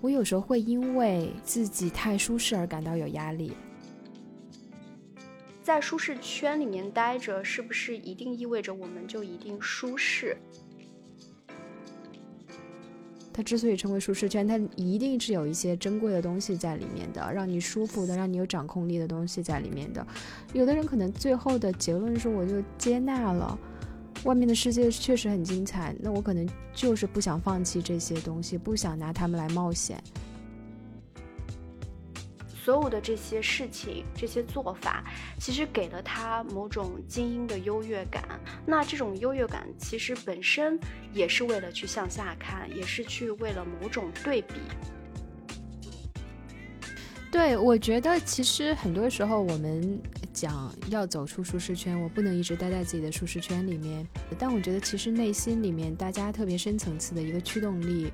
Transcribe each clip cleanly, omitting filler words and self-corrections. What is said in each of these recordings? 我有时候会因为自己太舒适而感到有压力。在舒适圈里面待着，是不是一定意味着我们就一定舒适？它之所以成为舒适圈，它一定是有一些珍贵的东西在里面的，让你舒服的，让你有掌控力的东西在里面的。有的人可能最后的结论是，我就接纳了外面的世界确实很精彩，那我可能就是不想放弃这些东西，不想拿它们来冒险。所有的这些事情，这些做法，其实给了他某种精英的优越感。那这种优越感其实本身也是为了去向下看，也是去为了某种对比。对，我觉得其实很多时候我们讲要走出舒适圈，我不能一直待在自己的舒适圈里面，但我觉得其实内心里面大家特别深层次的一个驱动力，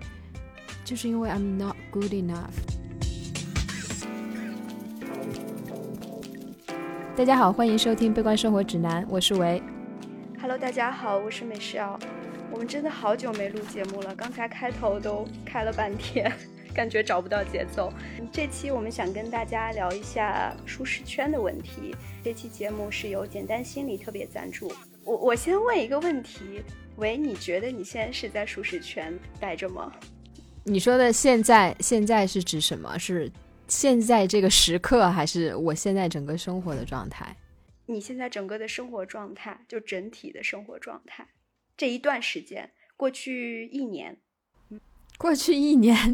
就是因为 I'm not good enough。大家好，欢迎收听悲观生活指南，我是维。Hello， 大家好，我是Michelle。我们真的好久没录节目了，刚才开头都开了半天，感觉找不到节奏。这期我们想跟大家聊一下舒适圈的问题。这期节目是由简单心理特别赞助。我先问一个问题，维，你觉得你现在是在舒适圈待着吗？你说的现在是指什么？是现在这个时刻，还是我现在整个生活的状态？你现在整个的生活状态，就整体的生活状态，这一段时间，过去一年，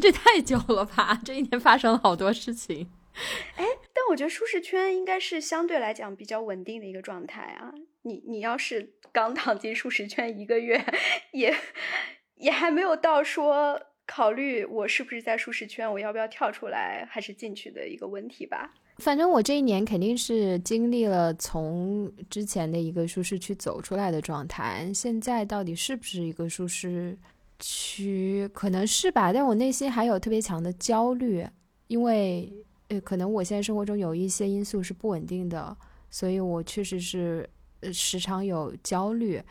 这太久了吧？这一年发生了好多事情。哎，但我觉得舒适圈应该是相对来讲比较稳定的一个状态啊。你要是刚躺进舒适圈一个月，也还没有到说考虑我是不是在舒适圈，我要不要跳出来还是进去的一个问题吧。反正我这一年肯定是经历了从之前的一个舒适区走出来的状态，现在到底是不是一个舒适区，可能是吧，但我内心还有特别强的焦虑，因为可能我现在生活中有一些因素是不稳定的，所以我确实是时常有焦虑。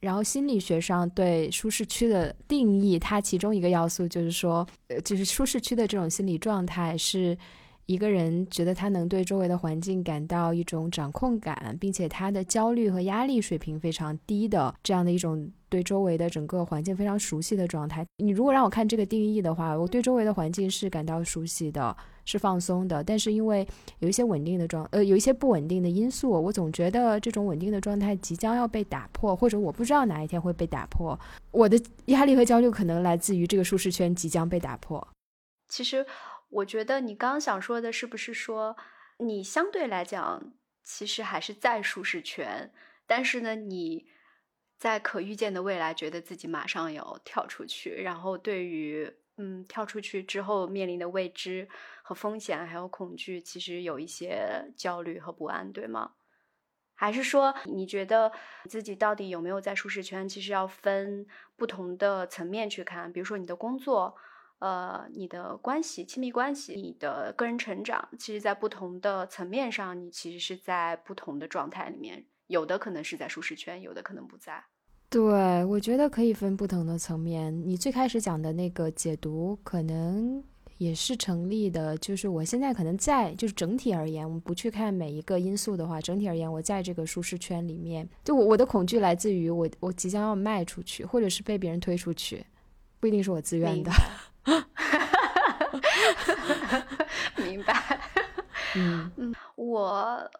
然后心理学上对舒适区的定义，它其中一个要素就是说，就是舒适区的这种心理状态是一个人觉得他能对周围的环境感到一种掌控感，并且他的焦虑和压力水平非常低的这样的一种对周围的整个环境非常熟悉的状态。你如果让我看这个定义的话，我对周围的环境是感到熟悉的，是放松的，但是因为有一些有一些不稳定的因素，我总觉得这种稳定的状态即将要被打破，或者我不知道哪一天会被打破。我的压力和焦虑可能来自于这个舒适圈即将被打破。其实我觉得你刚刚想说的是不是说你相对来讲其实还是在舒适圈，但是呢你在可预见的未来觉得自己马上要跳出去，然后对于跳出去之后面临的未知和风险还有恐惧其实有一些焦虑和不安，对吗？还是说你觉得自己到底有没有在舒适圈，其实要分不同的层面去看，比如说你的工作，你的关系，亲密关系，你的个人成长，其实在不同的层面上你其实是在不同的状态里面，有的可能是在舒适圈，有的可能不在。对，我觉得可以分不同的层面。你最开始讲的那个解读可能也是成立的，就是我现在可能在，就是整体而言，我们不去看每一个因素的话，整体而言我在这个舒适圈里面，就我的恐惧来自于我即将要迈出去，或者是被别人推出去，不一定是我自愿的。明白。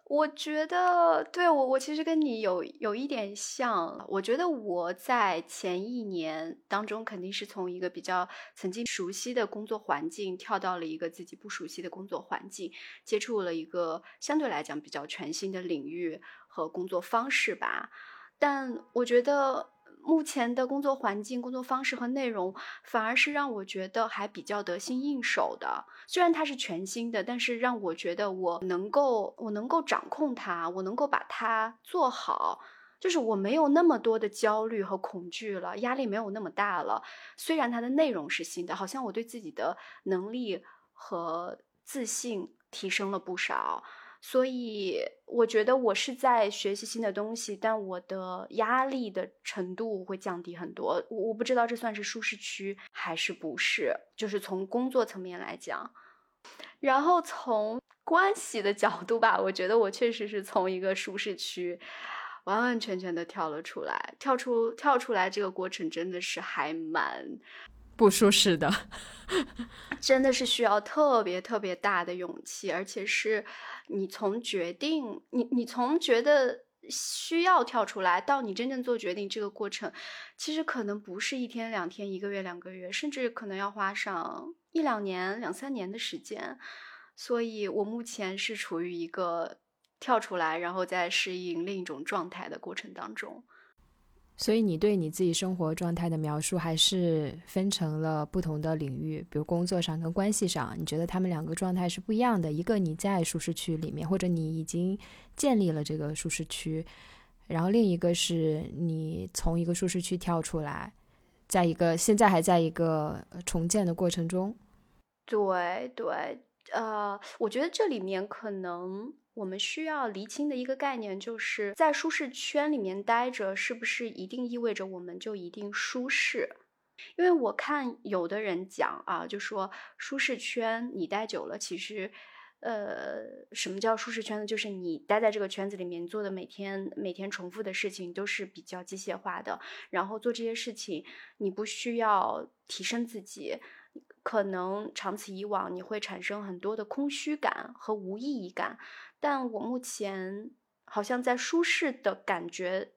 我觉得对，我其实跟你有一点像。我觉得我在前一年当中肯定是从一个比较曾经熟悉的工作环境跳到了一个自己不熟悉的工作环境，接触了一个相对来讲比较全新的领域和工作方式吧。但我觉得目前的工作环境、工作方式和内容反而是让我觉得还比较得心应手的，虽然它是全新的，但是让我觉得我能够掌控它，我能够把它做好，就是我没有那么多的焦虑和恐惧了，压力没有那么大了。虽然它的内容是新的，好像我对自己的能力和自信提升了不少，所以我觉得我是在学习新的东西，但我的压力的程度会降低很多。我不知道这算是舒适区还是不是，就是从工作层面来讲。然后从关系的角度吧，我觉得我确实是从一个舒适区完完全全的跳了出来，跳出来这个过程真的是还蛮不舒适的真的是需要特别特别大的勇气，而且是你从决定，你从觉得需要跳出来到你真正做决定，这个过程其实可能不是一天两天一个月两个月，甚至可能要花上一两年两三年的时间。所以我目前是处于一个跳出来然后再适应另一种状态的过程当中。所以你对你自己生活状态的描述还是分成了不同的领域，比如工作上跟关系上，你觉得他们两个状态是不一样的，一个你在舒适区里面，或者你已经建立了这个舒适区，然后另一个是你从一个舒适区跳出来，在一个现在还在一个重建的过程中。对对，我觉得这里面可能我们需要厘清的一个概念就是在舒适圈里面待着是不是一定意味着我们就一定舒适。因为我看有的人讲啊，就说舒适圈你待久了，其实什么叫舒适圈呢，就是你待在这个圈子里面做的每天重复的事情都是比较机械化的，然后做这些事情你不需要提升自己，可能长此以往你会产生很多的空虚感和无意义感。但我目前好像在舒适的感觉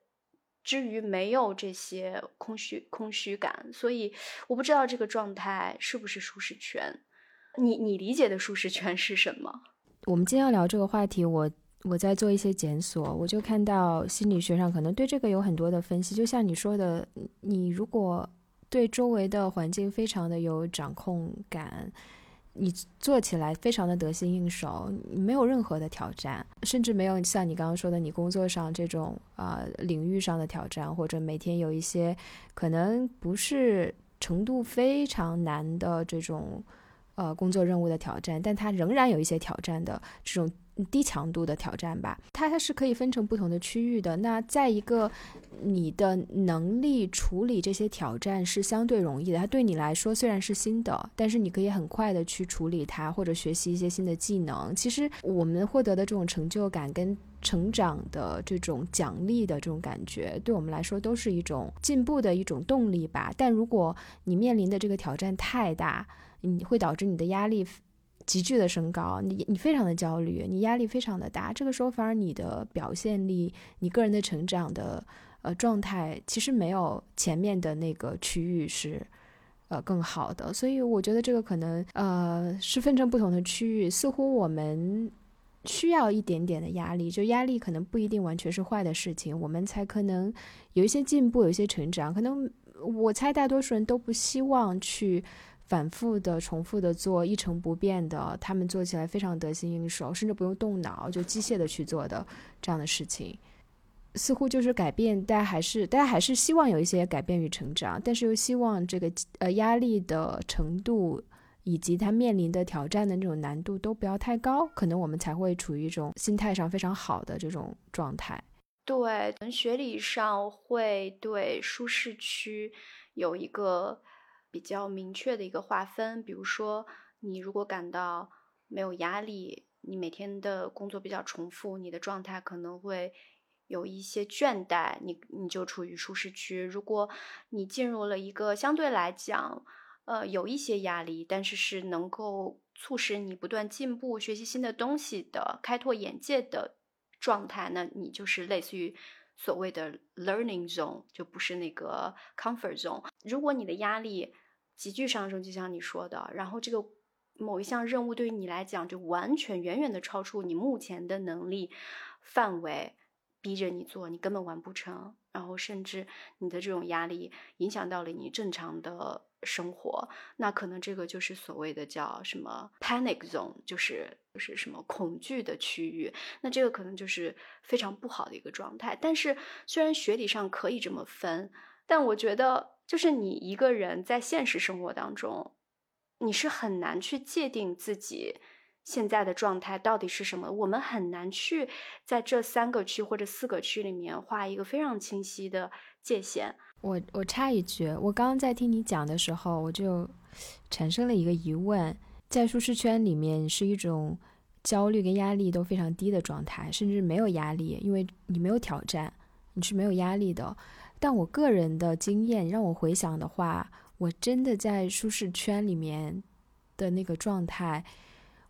之余没有这些空虚感，所以我不知道这个状态是不是舒适圈。你理解的舒适圈是什么？我们今天要聊这个话题，我在做一些检索，我就看到心理学上可能对这个有很多的分析，就像你说的，你如果对周围的环境非常的有掌控感，你做起来非常的得心应手，没有任何的挑战，甚至没有像你刚刚说的你工作上这种领域上的挑战，或者每天有一些可能不是程度非常难的这种工作任务的挑战，但它仍然有一些挑战的这种低强度的挑战吧。它是可以分成不同的区域的。那在一个你的能力处理这些挑战是相对容易的，它对你来说虽然是新的，但是你可以很快的去处理它，或者学习一些新的技能。其实我们获得的这种成就感跟成长的这种奖励的这种感觉，对我们来说都是一种进步的一种动力吧。但如果你面临的这个挑战太大，你会导致你的压力急剧的升高，你非常的焦虑，你压力非常的大，这个时候反而你的表现力，你个人的成长的状态其实没有前面的那个区域是更好的。所以我觉得这个可能是分成不同的区域，似乎我们需要一点点的压力，就压力可能不一定完全是坏的事情，我们才可能有一些进步，有一些成长。可能我猜大多数人都不希望去反复的重复的做一成不变的，他们做起来非常得心应手，甚至不用动脑就机械的去做的这样的事情。似乎就是改变，大家还是希望有一些改变与成长，但是又希望这个压力的程度以及他面临的挑战的那种难度都不要太高，可能我们才会处于一种心态上非常好的这种状态。对，学理上会对舒适区有一个比较明确的一个划分，比如说你如果感到没有压力，你每天的工作比较重复，你的状态可能会有一些倦怠，你就处于舒适区。如果你进入了一个相对来讲有一些压力，但是是能够促使你不断进步，学习新的东西的，开拓眼界的状态呢，你就是类似于所谓的 learning zone， 就不是那个 comfort zone。 如果你的压力急剧上升，就像你说的，然后这个某一项任务对于你来讲就完全远远的超出你目前的能力范围，逼着你做，你根本完不成，然后甚至你的这种压力影响到了你正常的生活，那可能这个就是所谓的叫什么 panic zone， 就是什么恐惧的区域，那这个可能就是非常不好的一个状态。但是虽然学理上可以这么分，但我觉得就是你一个人在现实生活当中，你是很难去界定自己现在的状态到底是什么，我们很难去在这3个区或者4个区里面画一个非常清晰的界限。我插一句，我刚刚在听你讲的时候，我就产生了一个疑问，在舒适圈里面是一种焦虑跟压力都非常低的状态，甚至没有压力，因为你没有挑战，你是没有压力的。但我个人的经验让我回想的话，我真的在舒适圈里面的那个状态，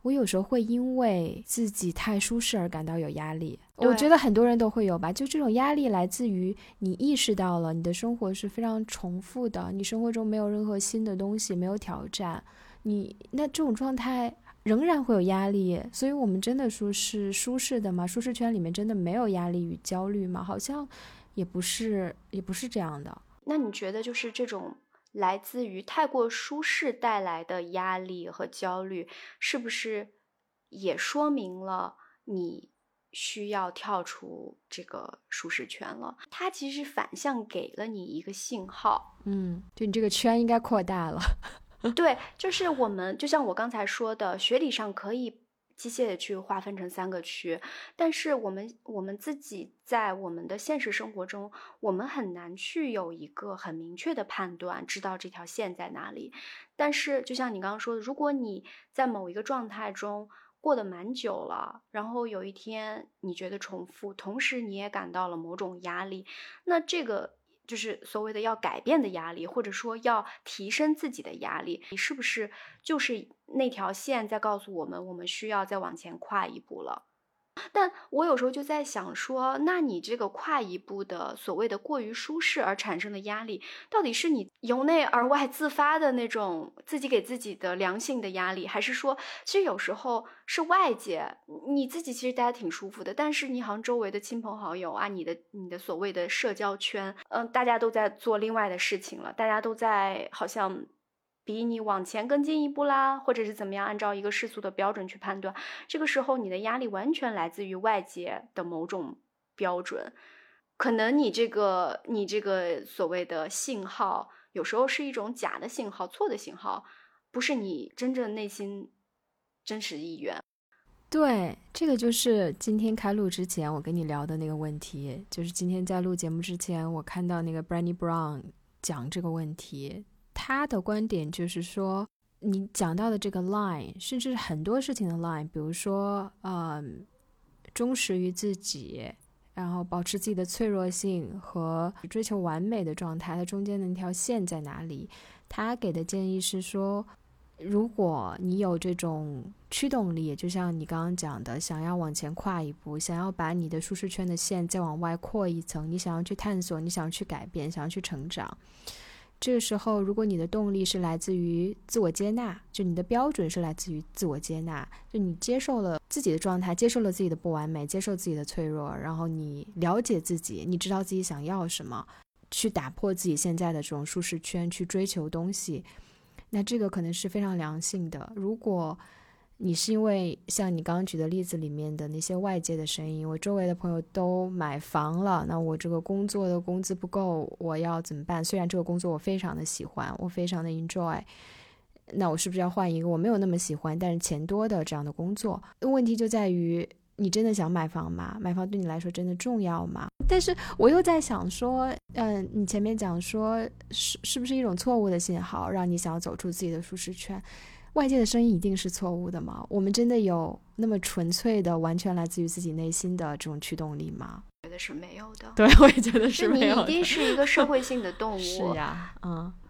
我有时候会因为自己太舒适而感到有压力。我觉得很多人都会有吧，就这种压力来自于你意识到了你的生活是非常重复的，你生活中没有任何新的东西，没有挑战，你那这种状态仍然会有压力。所以我们真的说是舒适的吗？舒适圈里面真的没有压力与焦虑吗？好像也不是这样的。那你觉得就是这种来自于太过舒适带来的压力和焦虑，是不是也说明了你需要跳出这个舒适圈了？它其实反向给了你一个信号，对，你这个圈应该扩大了。对，就是我们就像我刚才说的，学理上可以机械的去划分成3个区，但是我们自己在我们的现实生活中，我们很难去有一个很明确的判断，知道这条线在哪里。但是就像你刚刚说的，如果你在某一个状态中过得蛮久了，然后有一天你觉得重复，同时你也感到了某种压力，那这个就是所谓的要改变的压力，或者说要提升自己的压力，你是不是就是那条线在告诉我们，我们需要再往前跨一步了？但我有时候就在想说，那你这个跨一步的所谓的过于舒适而产生的压力，到底是你由内而外自发的那种自己给自己的良性的压力，还是说其实有时候是外界，你自己其实待得挺舒服的，但是你好像周围的亲朋好友啊，你的所谓的社交圈，大家都在做另外的事情了，大家都在好像比你往前更进一步啦，或者是怎么样，按照一个世俗的标准去判断，这个时候你的压力完全来自于外界的某种标准。可能你这个所谓的信号，有时候是一种假的信号，错的信号，不是你真正内心真实意愿。对，这个就是今天开录之前我跟你聊的那个问题，就是今天在录节目之前，我看到那个 Brené Brown 讲这个问题。他的观点就是说，你讲到的这个 line， 甚至很多事情的 line， 比如说忠实于自己，然后保持自己的脆弱性和追求完美的状态，它中间的那条线在哪里？他给的建议是说，如果你有这种驱动力，就像你刚刚讲的，想要往前跨一步，想要把你的舒适圈的线再往外扩一层，你想要去探索，你想要去改变，想要去成长，这个时候如果你的动力是来自于自我接纳，就你的标准是来自于自我接纳，就你接受了自己的状态，接受了自己的不完美，接受自己的脆弱，然后你了解自己，你知道自己想要什么，去打破自己现在的这种舒适圈，去追求东西，那这个可能是非常良性的。如果你是因为像你刚刚举的例子里面的那些外界的声音，我周围的朋友都买房了，那我这个工作的工资不够，我要怎么办？虽然这个工作我非常的喜欢，我非常的 enjoy， 那我是不是要换一个我没有那么喜欢但是钱多的这样的工作？问题就在于你真的想买房吗？买房对你来说真的重要吗？但是我又在想说，你前面讲说 是不是一种错误的信号，让你想要走出自己的舒适圈？外界的声音一定是错误的吗？我们真的有那么纯粹的完全来自于自己内心的这种驱动力吗？我觉得是没有的。对，我也觉得是没有的。你一定是一个社会性的动物。是呀，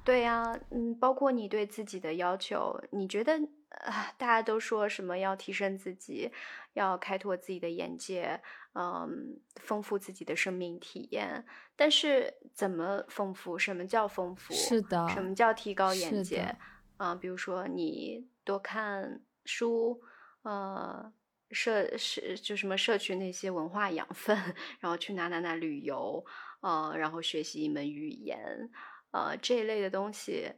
对呀，包括你对自己的要求，你觉得大家都说什么要提升自己，要开拓自己的眼界，丰富自己的生命体验，但是怎么丰富？什么叫丰富？是的。什么叫提高眼界？比如说你多看书，就什么摄取那些文化养分，然后去哪旅游，然后学习一门语言，这一类的东西，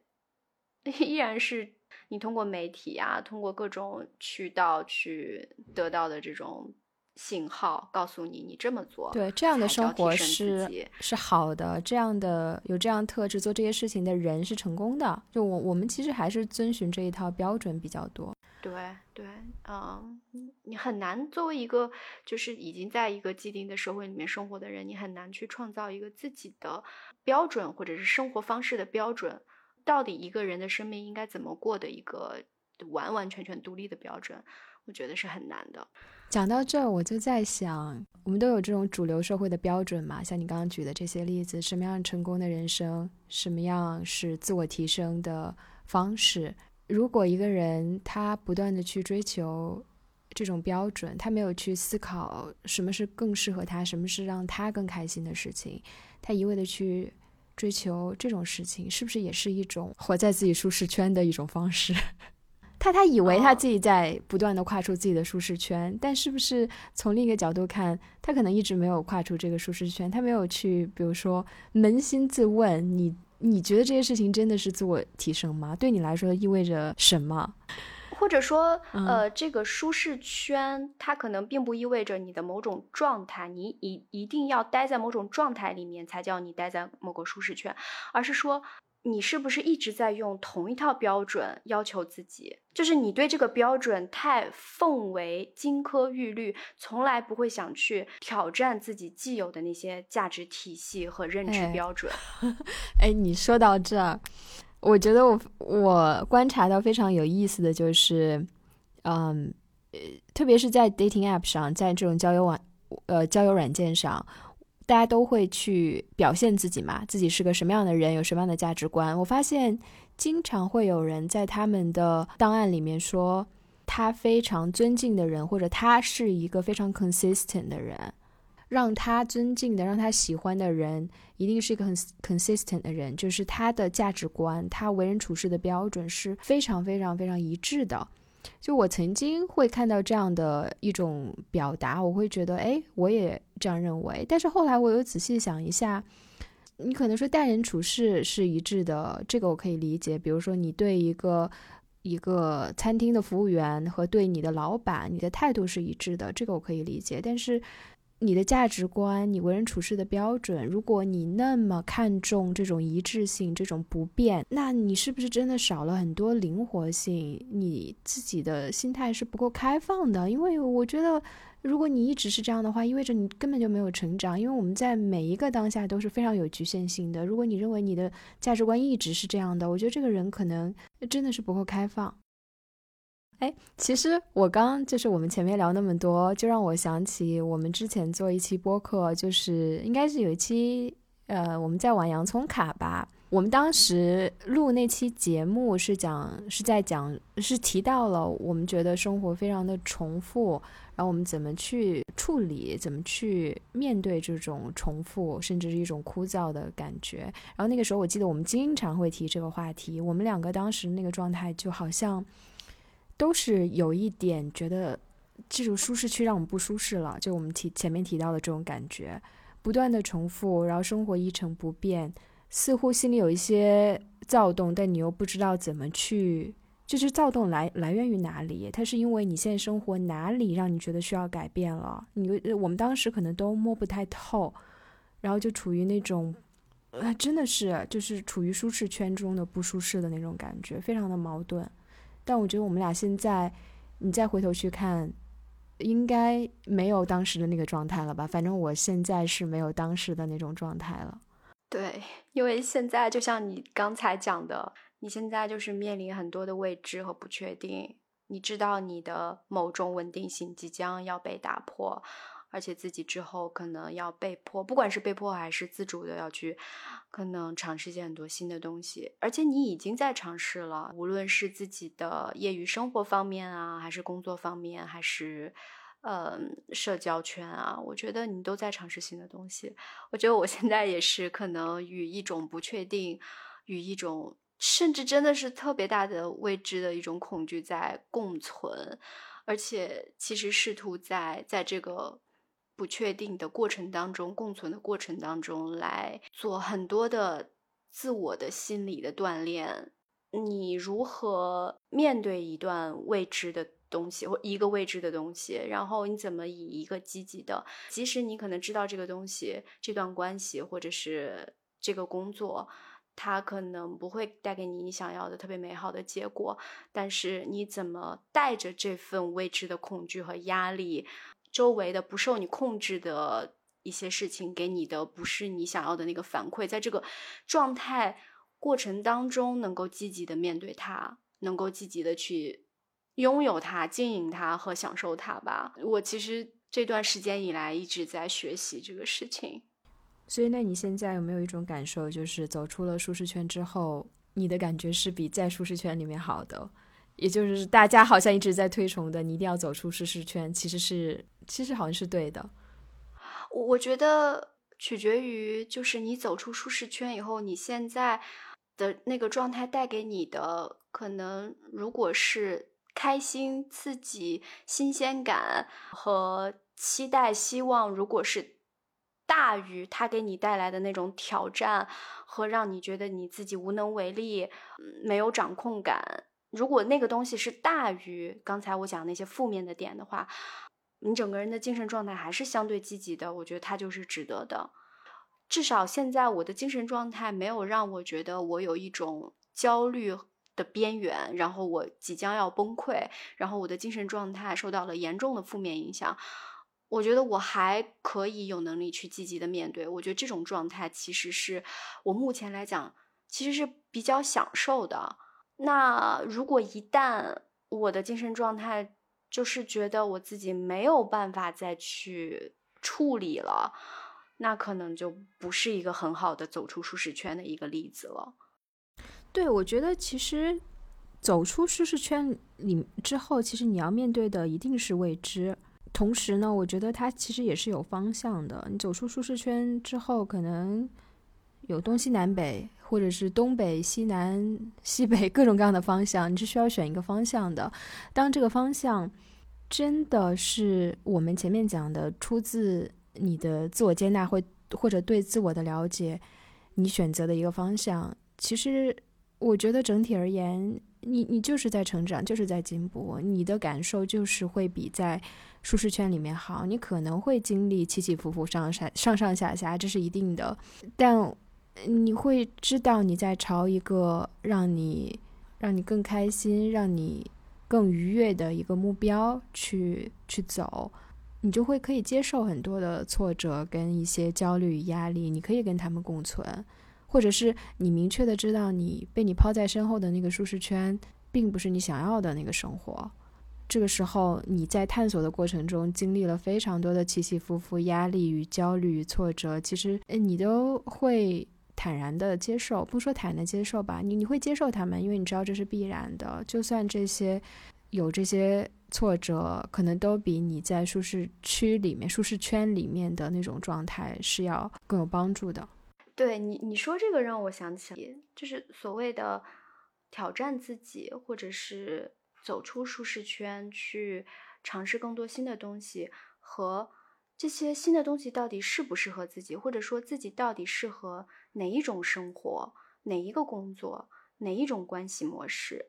依然是你通过媒体啊，通过各种渠道去得到的这种信号，告诉你你这么做，对，这样的生活是好的，这样的有这样特质做这些事情的人是成功的。就我们其实还是遵循这一套标准比较多。对对，你很难作为一个就是已经在一个既定的社会里面生活的人，你很难去创造一个自己的标准或者是生活方式的标准，到底一个人的生命应该怎么过的一个完完全全独立的标准，我觉得是很难的。讲到这儿我就在想，我们都有这种主流社会的标准嘛，像你刚刚举的这些例子，什么样成功的人生，什么样是自我提升的方式，如果一个人他不断的去追求这种标准，他没有去思考什么是更适合他，什么是让他更开心的事情，他一味的去追求这种事情，是不是也是一种活在自己舒适圈的一种方式？他以为他自己在不断的跨出自己的舒适圈，但是不是从另一个角度看，他可能一直没有跨出这个舒适圈，他没有去比如说扪心自问，你觉得这些事情真的是自我提升吗？对你来说意味着什么？或者说这个舒适圈它可能并不意味着你的某种状态，你一定要待在某种状态里面才叫你待在某个舒适圈，而是说你是不是一直在用同一套标准要求自己，就是你对这个标准太奉为金科玉律，从来不会想去挑战自己既有的那些价值体系和认知标准。哎，你说到这儿，我觉得我观察到非常有意思的就是特别是在 dating app 上，在这种交友软件上，大家都会去表现自己嘛，自己是个什么样的人，有什么样的价值观。我发现经常会有人在他们的档案里面说他非常尊敬的人，或者他是一个非常 consistent 的人，让他尊敬的，让他喜欢的人一定是一个很 consistent 的人，就是他的价值观，他为人处事的标准是非常非常非常一致的。就我曾经会看到这样的一种表达，我会觉得哎，我也这样认为。但是后来我有仔细想一下，你可能说待人处事是一致的，这个我可以理解，比如说你对一个餐厅的服务员和对你的老板，你的态度是一致的，这个我可以理解。但是你的价值观，你为人处事的标准，如果你那么看重这种一致性，这种不变，那你是不是真的少了很多灵活性？你自己的心态是不够开放的。因为我觉得如果你一直是这样的话，意味着你根本就没有成长，因为我们在每一个当下都是非常有局限性的。如果你认为你的价值观一直是这样的，我觉得这个人可能真的是不够开放。哎，其实我刚就是我们前面聊那么多，就让我想起我们之前做一期播客，就是应该是有一期我们在玩洋葱卡吧，我们当时录那期节目是提到了我们觉得生活非常的重复，然后我们怎么去处理，怎么去面对这种重复甚至是一种枯燥的感觉。然后那个时候我记得我们经常会提这个话题，我们两个当时那个状态就好像都是有一点觉得这种舒适区让我们不舒适了，就我们前面提到的这种感觉，不断的重复，然后生活一成不变，似乎心里有一些躁动，但你又不知道怎么去，就是躁动来源于哪里，它是因为你现在生活哪里让你觉得需要改变了，我们当时可能都摸不太透，然后就处于那种真的是就是处于舒适圈中的不舒适的那种感觉，非常的矛盾。但我觉得我们俩现在你再回头去看，应该没有当时的那个状态了吧，反正我现在是没有当时的那种状态了。对，因为现在就像你刚才讲的，你现在就是面临很多的未知和不确定，你知道你的某种稳定性即将要被打破，而且自己之后可能要被迫，不管是被迫还是自主的，要去可能尝试一些很多新的东西，而且你已经在尝试了，无论是自己的业余生活方面啊，还是工作方面，还是社交圈啊，我觉得你都在尝试新的东西。我觉得我现在也是可能与一种不确定，与一种甚至真的是特别大的未知的一种恐惧在共存，而且其实试图在这个不确定的过程当中，共存的过程当中来做很多的自我的心理的锻炼。你如何面对一段未知的东西或一个未知的东西，然后你怎么以一个积极的，即使你可能知道这个东西，这段关系或者是这个工作，它可能不会带给你想要的特别美好的结果，但是你怎么带着这份未知的恐惧和压力，周围的不受你控制的一些事情给你的不是你想要的那个反馈，在这个状态过程当中能够积极的面对它，能够积极的去拥有它，经营它和享受它吧。我其实这段时间以来一直在学习这个事情。所以那你现在有没有一种感受，就是走出了舒适圈之后，你的感觉是比在舒适圈里面好的？也就是大家好像一直在推崇的你一定要走出舒适圈，其实好像是对的。我觉得取决于就是你走出舒适圈以后，你现在的那个状态带给你的，可能如果是开心、刺激、新鲜感和期待、希望，如果是大于它给你带来的那种挑战和让你觉得你自己无能为力、没有掌控感，如果那个东西是大于刚才我讲那些负面的点的话，你整个人的精神状态还是相对积极的，我觉得它就是值得的。至少现在我的精神状态没有让我觉得我有一种焦虑的边缘，然后我即将要崩溃，然后我的精神状态受到了严重的负面影响。我觉得我还可以有能力去积极的面对，我觉得这种状态其实是我目前来讲其实是比较享受的。那如果一旦我的精神状态就是觉得我自己没有办法再去处理了，那可能就不是一个很好的走出舒适圈的一个例子了。对，我觉得其实走出舒适圈里之后，其实你要面对的一定是未知，同时呢我觉得它其实也是有方向的。你走出舒适圈之后可能有东西南北，或者是东北西南西北各种各样的方向，你是需要选一个方向的。当这个方向真的是我们前面讲的出自你的自我接纳或者对自我的了解，你选择的一个方向，其实我觉得整体而言你就是在成长，就是在进步，你的感受就是会比在舒适圈里面好。你可能会经历起起伏伏上上下下，这是一定的，但你会知道你在朝一个让你更开心、让你更愉悦的一个目标去走，你就会可以接受很多的挫折跟一些焦虑与压力，你可以跟他们共存。或者是你明确的知道你被你抛在身后的那个舒适圈并不是你想要的那个生活，这个时候你在探索的过程中经历了非常多的起起伏伏、压力与焦虑与挫折，其实你都会坦然的接受，不说坦然的接受吧，你会接受他们，因为你知道这是必然的。就算有这些挫折，可能都比你在舒适圈里面的那种状态是要更有帮助的。对，你说这个让我想起，就是所谓的挑战自己，或者是走出舒适圈去尝试更多新的东西，和这些新的东西到底适不适合自己，或者说自己到底适合哪一种生活、哪一个工作、哪一种关系模式。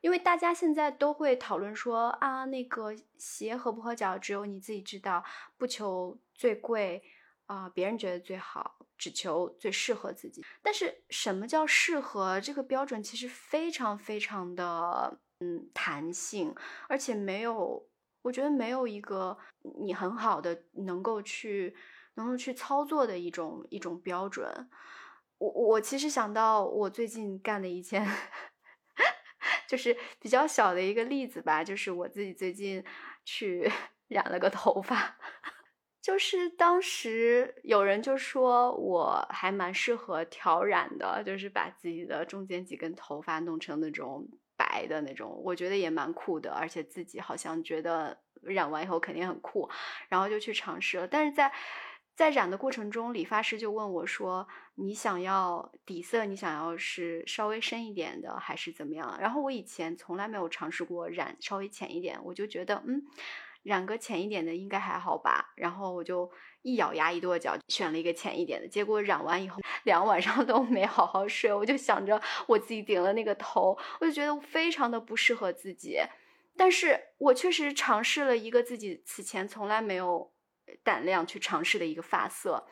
因为大家现在都会讨论说啊，那个鞋合不合脚只有你自己知道，不求最贵啊，别人觉得最好，只求最适合自己。但是什么叫适合，这个标准其实非常非常的弹性，而且我觉得没有一个你很好的能够去操作的一种标准。我其实想到我最近干的一件就是比较小的一个例子吧，就是我自己最近去染了个头发。就是当时有人就说我还蛮适合挑染的，就是把自己的中间几根头发弄成那种白的那种，我觉得也蛮酷的，而且自己好像觉得染完以后肯定很酷，然后就去尝试了。但是在染的过程中，理发师就问我说你想要底色，你想要是稍微深一点的还是怎么样。然后我以前从来没有尝试过染稍微浅一点，我就觉得染个浅一点的应该还好吧，然后我就一咬牙一跺脚选了一个浅一点的。结果染完以后2晚上都没好好睡，我就想着我自己顶了那个头，我就觉得非常的不适合自己。但是我确实尝试了一个自己此前从来没有胆量去尝试的一个发色，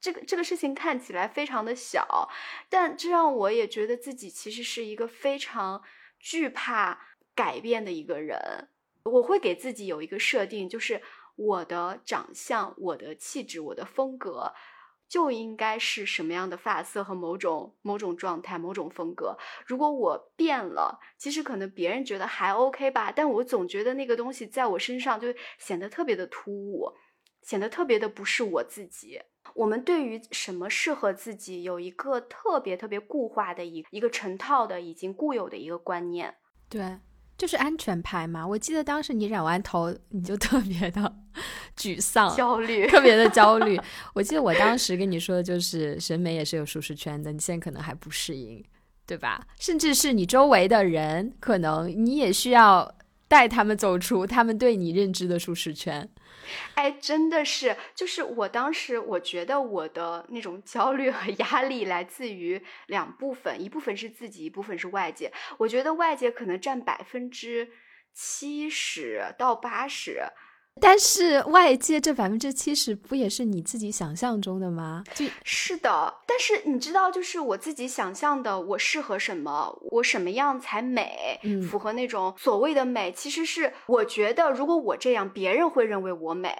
这个事情看起来非常的小，但这让我也觉得自己其实是一个非常惧怕改变的一个人。我会给自己有一个设定，就是我的长相、我的气质、我的风格就应该是什么样的发色和某种状态、某种风格。如果我变了，其实可能别人觉得还 OK 吧，但我总觉得那个东西在我身上就显得特别的突兀，显得特别的不是我自己。我们对于什么适合自己有一个特别特别固化的一个成套的已经固有的一个观念。对，就是安全牌嘛。我记得当时你染完头你就特别的沮丧焦虑，特别的焦虑我记得我当时跟你说的就是审美也是有舒适圈的，你现在可能还不适应，对吧？甚至是你周围的人，可能你也需要带他们走出他们对你认知的舒适圈。哎，真的是，就是我当时我觉得我的那种焦虑和压力来自于两部分，一部分是自己，一部分是外界。我觉得外界可能占70%到80%，但是外界这70%不也是你自己想象中的吗？是的，但是你知道，就是我自己想象的，我适合什么，我什么样才美，符合那种所谓的美，其实是我觉得如果我这样，别人会认为我美。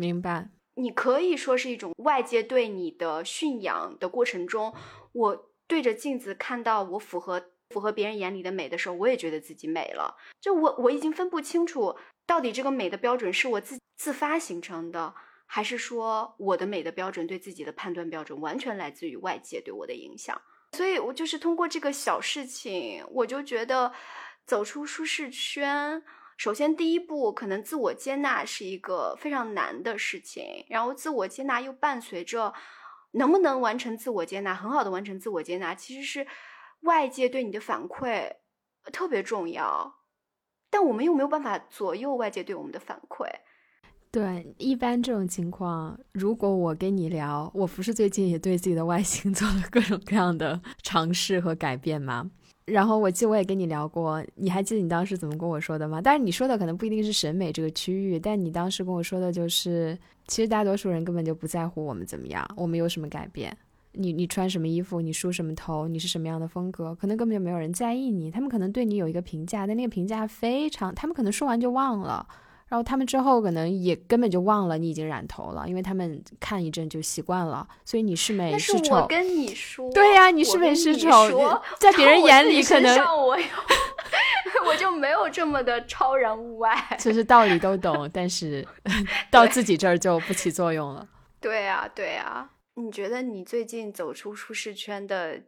明白。你可以说是一种外界对你的驯养的过程中，我对着镜子看到我符合别人眼里的美的时候，我也觉得自己美了。就我已经分不清楚。到底这个美的标准是我自发形成的，还是说我的美的标准对自己的判断标准完全来自于外界对我的影响？所以我就是通过这个小事情，我就觉得走出舒适圈，首先第一步可能自我接纳是一个非常难的事情，然后自我接纳又伴随着能不能完成自我接纳，很好的完成自我接纳，其实是外界对你的反馈特别重要。但我们又没有办法左右外界对我们的反馈。对，一般这种情况，如果我跟你聊，我不是最近也对自己的外形做了各种各样的尝试和改变吗？然后我记得我也跟你聊过，你还记得你当时怎么跟我说的吗？但是你说的可能不一定是审美这个区域，但你当时跟我说的就是，其实大多数人根本就不在乎我们怎么样，我们有什么改变。你穿什么衣服，你梳什么头，你是什么样的风格，可能根本就没有人在意你。他们可能对你有一个评价，但那个评价非常，他们可能说完就忘了，然后他们之后可能也根本就忘了你已经染头了，因为他们看一阵就习惯了。所以你是美是丑，但是我跟你说，对呀、你是美是丑，在别人眼里可能我就没有这么的超然物外，就是道理都懂但是到自己这儿就不起作用了。对啊你觉得你最近走出舒适圈的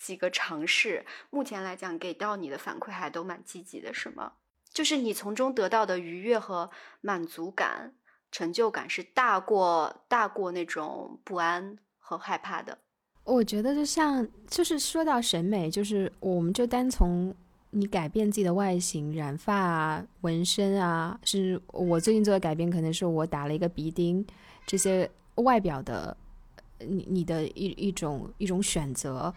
几个尝试，目前来讲给到你的反馈还都蛮积极的，是吗？就是你从中得到的愉悦和满足感、成就感是大过那种不安和害怕的。我觉得就是说到审美，就是我们就单从你改变自己的外形，染发啊、纹身啊，是我最近做的改变，可能是我打了一个鼻钉，这些外表的。你的一种选择，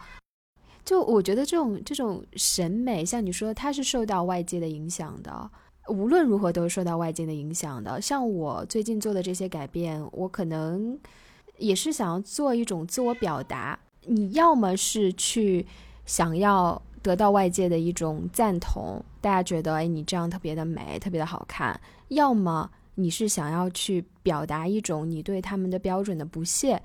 就我觉得这种审美，像你说它是受到外界的影响的，无论如何都是受到外界的影响的。像我最近做的这些改变，我可能也是想要做一种自我表达，你要么是去想要得到外界的一种赞同，大家觉得哎你这样特别的美，特别的好看，要么你是想要去表达一种你对他们的标准的不屑，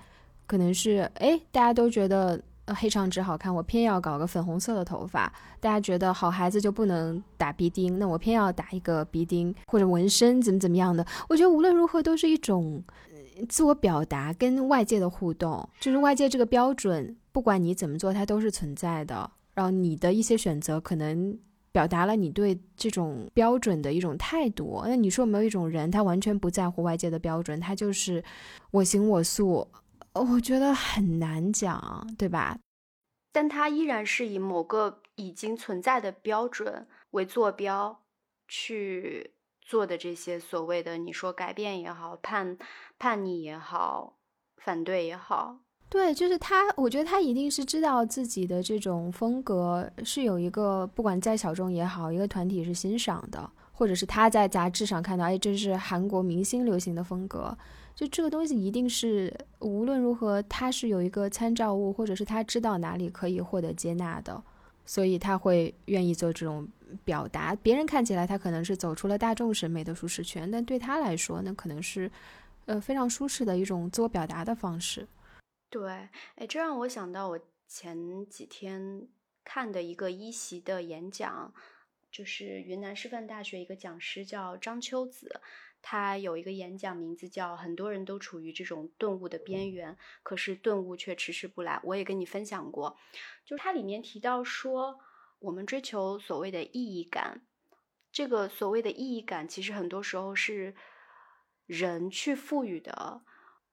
可能是哎，大家都觉得黑长直好看，我偏要搞个粉红色的头发；大家觉得好孩子就不能打鼻钉，那我偏要打一个鼻钉或者纹身，怎么样的。我觉得无论如何都是一种自我表达跟外界的互动，就是外界这个标准，不管你怎么做，它都是存在的。然后你的一些选择可能表达了你对这种标准的一种态度。那你说有没有一种人，他完全不在乎外界的标准，他就是我行我素？我觉得很难讲，对吧？但它依然是以某个已经存在的标准为坐标去做的这些所谓的，你说改变也好，叛逆也好，反对也好。对，就是他，我觉得他一定是知道自己的这种风格是有一个，不管再小众也好，一个团体是欣赏的，或者是他在杂志上看到，哎，这是韩国明星流行的风格。就这个东西一定是无论如何它是有一个参照物，或者是他知道哪里可以获得接纳的，所以他会愿意做这种表达。别人看起来他可能是走出了大众审美的舒适圈，但对他来说那可能是非常舒适的一种自我表达的方式。对，这让我想到我前几天看的一个一席的演讲，就是云南师范大学一个讲师叫张秋子，他有一个演讲名字叫很多人都处于这种顿悟的边缘，可是顿悟却迟迟不来。我也跟你分享过，就是他里面提到说，我们追求所谓的意义感，这个所谓的意义感其实很多时候是人去赋予的。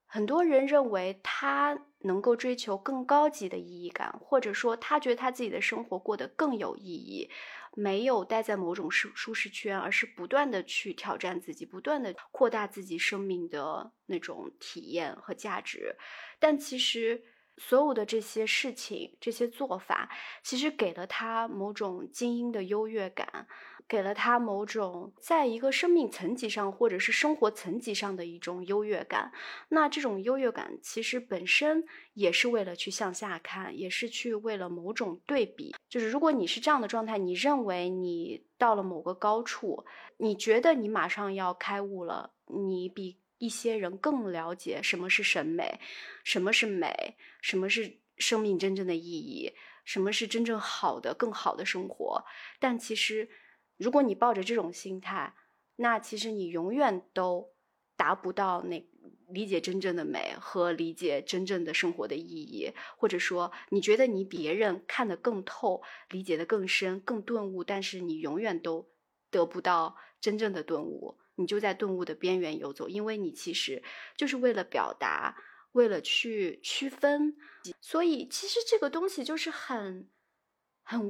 很多人认为他能够追求更高级的意义感，或者说他觉得他自己的生活过得更有意义，没有待在某种舒适圈，而是不断的去挑战自己，不断的扩大自己生命的那种体验和价值。但其实所有的这些事情，这些做法其实给了他某种精英的优越感，给了他某种在一个生命层级上或者是生活层级上的一种优越感。那这种优越感其实本身也是为了去向下看，也是去为了某种对比。就是如果你是这样的状态，你认为你到了某个高处，你觉得你马上要开悟了，你比一些人更了解什么是审美，什么是美，什么是生命真正的意义，什么是真正好的更好的生活。但其实如果你抱着这种心态，那其实你永远都达不到那理解真正的美和理解真正的生活的意义，或者说你觉得你比别人看得更透，理解得更深，更顿悟，但是你永远都得不到真正的顿悟，你就在顿悟的边缘游走，因为你其实就是为了表达，为了去区分。所以其实这个东西就是很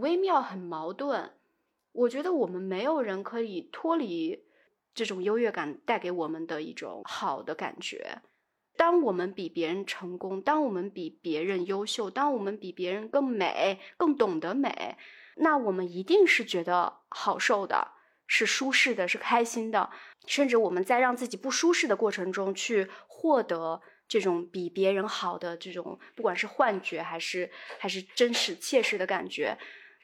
微妙，很矛盾。我觉得我们没有人可以脱离这种优越感带给我们的一种好的感觉。当我们比别人成功，当我们比别人优秀，当我们比别人更美，更懂得美，那我们一定是觉得好受的，是舒适的，是开心的，甚至我们在让自己不舒适的过程中去获得这种比别人好的这种，不管是幻觉还是真实切实的感觉。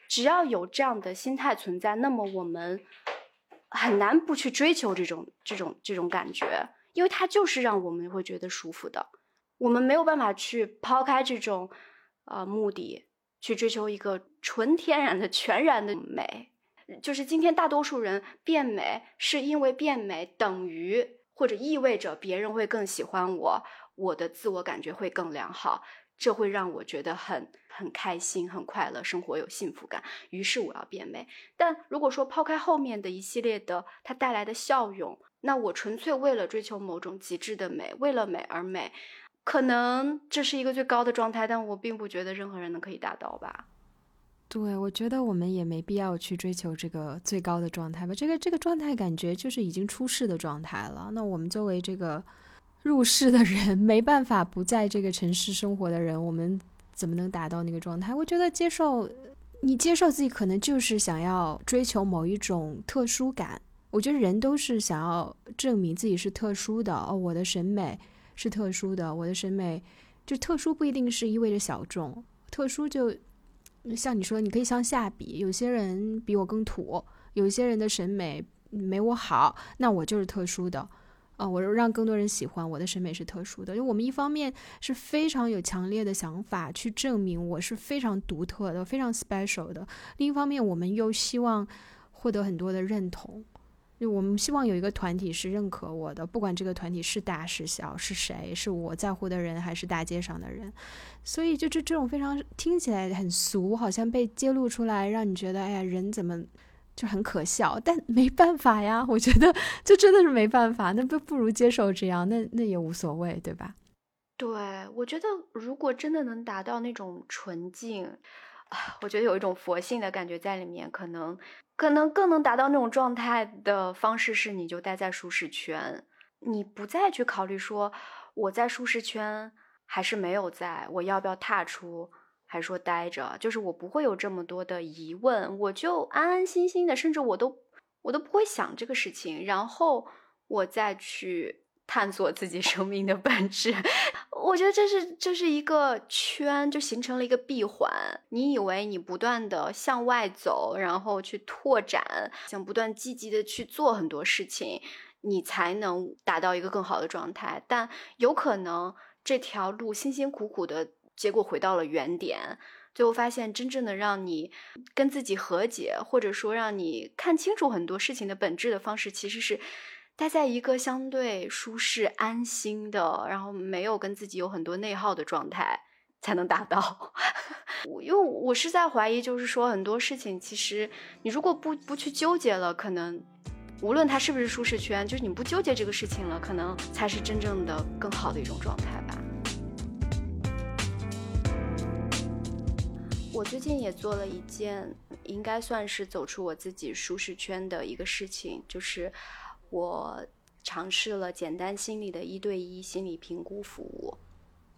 只要有这样的心态存在，那么我们很难不去追求这种感觉，因为它就是让我们会觉得舒服的。我们没有办法去抛开这种目的，去追求一个纯天然的全然的美。就是今天大多数人变美是因为变美等于或者意味着别人会更喜欢我，我的自我感觉会更良好，这会让我觉得很开心，很快乐，生活有幸福感，于是我要变美。但如果说抛开后面的一系列的它带来的效用，那我纯粹为了追求某种极致的美，为了美而美，可能这是一个最高的状态，但我并不觉得任何人能可以达到吧。对，我觉得我们也没必要去追求这个最高的状态吧。这个状态感觉就是已经出世的状态了，那我们作为这个入世的人，没办法不在这个城市生活的人，我们怎么能达到那个状态？我觉得接受自己可能就是想要追求某一种特殊感。我觉得人都是想要证明自己是特殊的，哦，我的审美是特殊的，我的审美就特殊，不一定是意味着小众，特殊就像你说，你可以向下比，有些人比我更土，有些人的审美没我好，那我就是特殊的。我让更多人喜欢我的审美是特殊的。因为我们一方面是非常有强烈的想法去证明我是非常独特的，非常 special 的，另一方面我们又希望获得很多的认同，就我们希望有一个团体是认可我的，不管这个团体是大是小，是谁，是我在乎的人还是大街上的人。所以就这种非常听起来很俗，好像被揭露出来，让你觉得哎呀，人怎么就很可笑，但没办法呀，我觉得就真的是没办法，那不如接受这样，那也无所谓，对吧？对，我觉得如果真的能达到那种纯净，我觉得有一种佛性的感觉在里面，可能更能达到那种状态的方式是，你就待在舒适圈，你不再去考虑说我在舒适圈还是没有在，我要不要踏出。还说待着，就是我不会有这么多的疑问，我就安安心心的，甚至我都不会想这个事情，然后我再去探索自己生命的本质。我觉得这是一个圈，就形成了一个闭环。你以为你不断的向外走，然后去拓展，想不断积极的去做很多事情，你才能达到一个更好的状态，但有可能这条路辛辛苦苦的结果回到了原点。最后发现真正的让你跟自己和解，或者说让你看清楚很多事情的本质的方式，其实是待在一个相对舒适安心的，然后没有跟自己有很多内耗的状态才能达到。因为我是在怀疑，就是说很多事情其实你如果不去纠结了，可能无论它是不是舒适圈，就是你不纠结这个事情了，可能才是真正的更好的一种状态吧。我最近也做了一件应该算是走出我自己舒适圈的一个事情，就是我尝试了简单心理的1对1心理评估服务。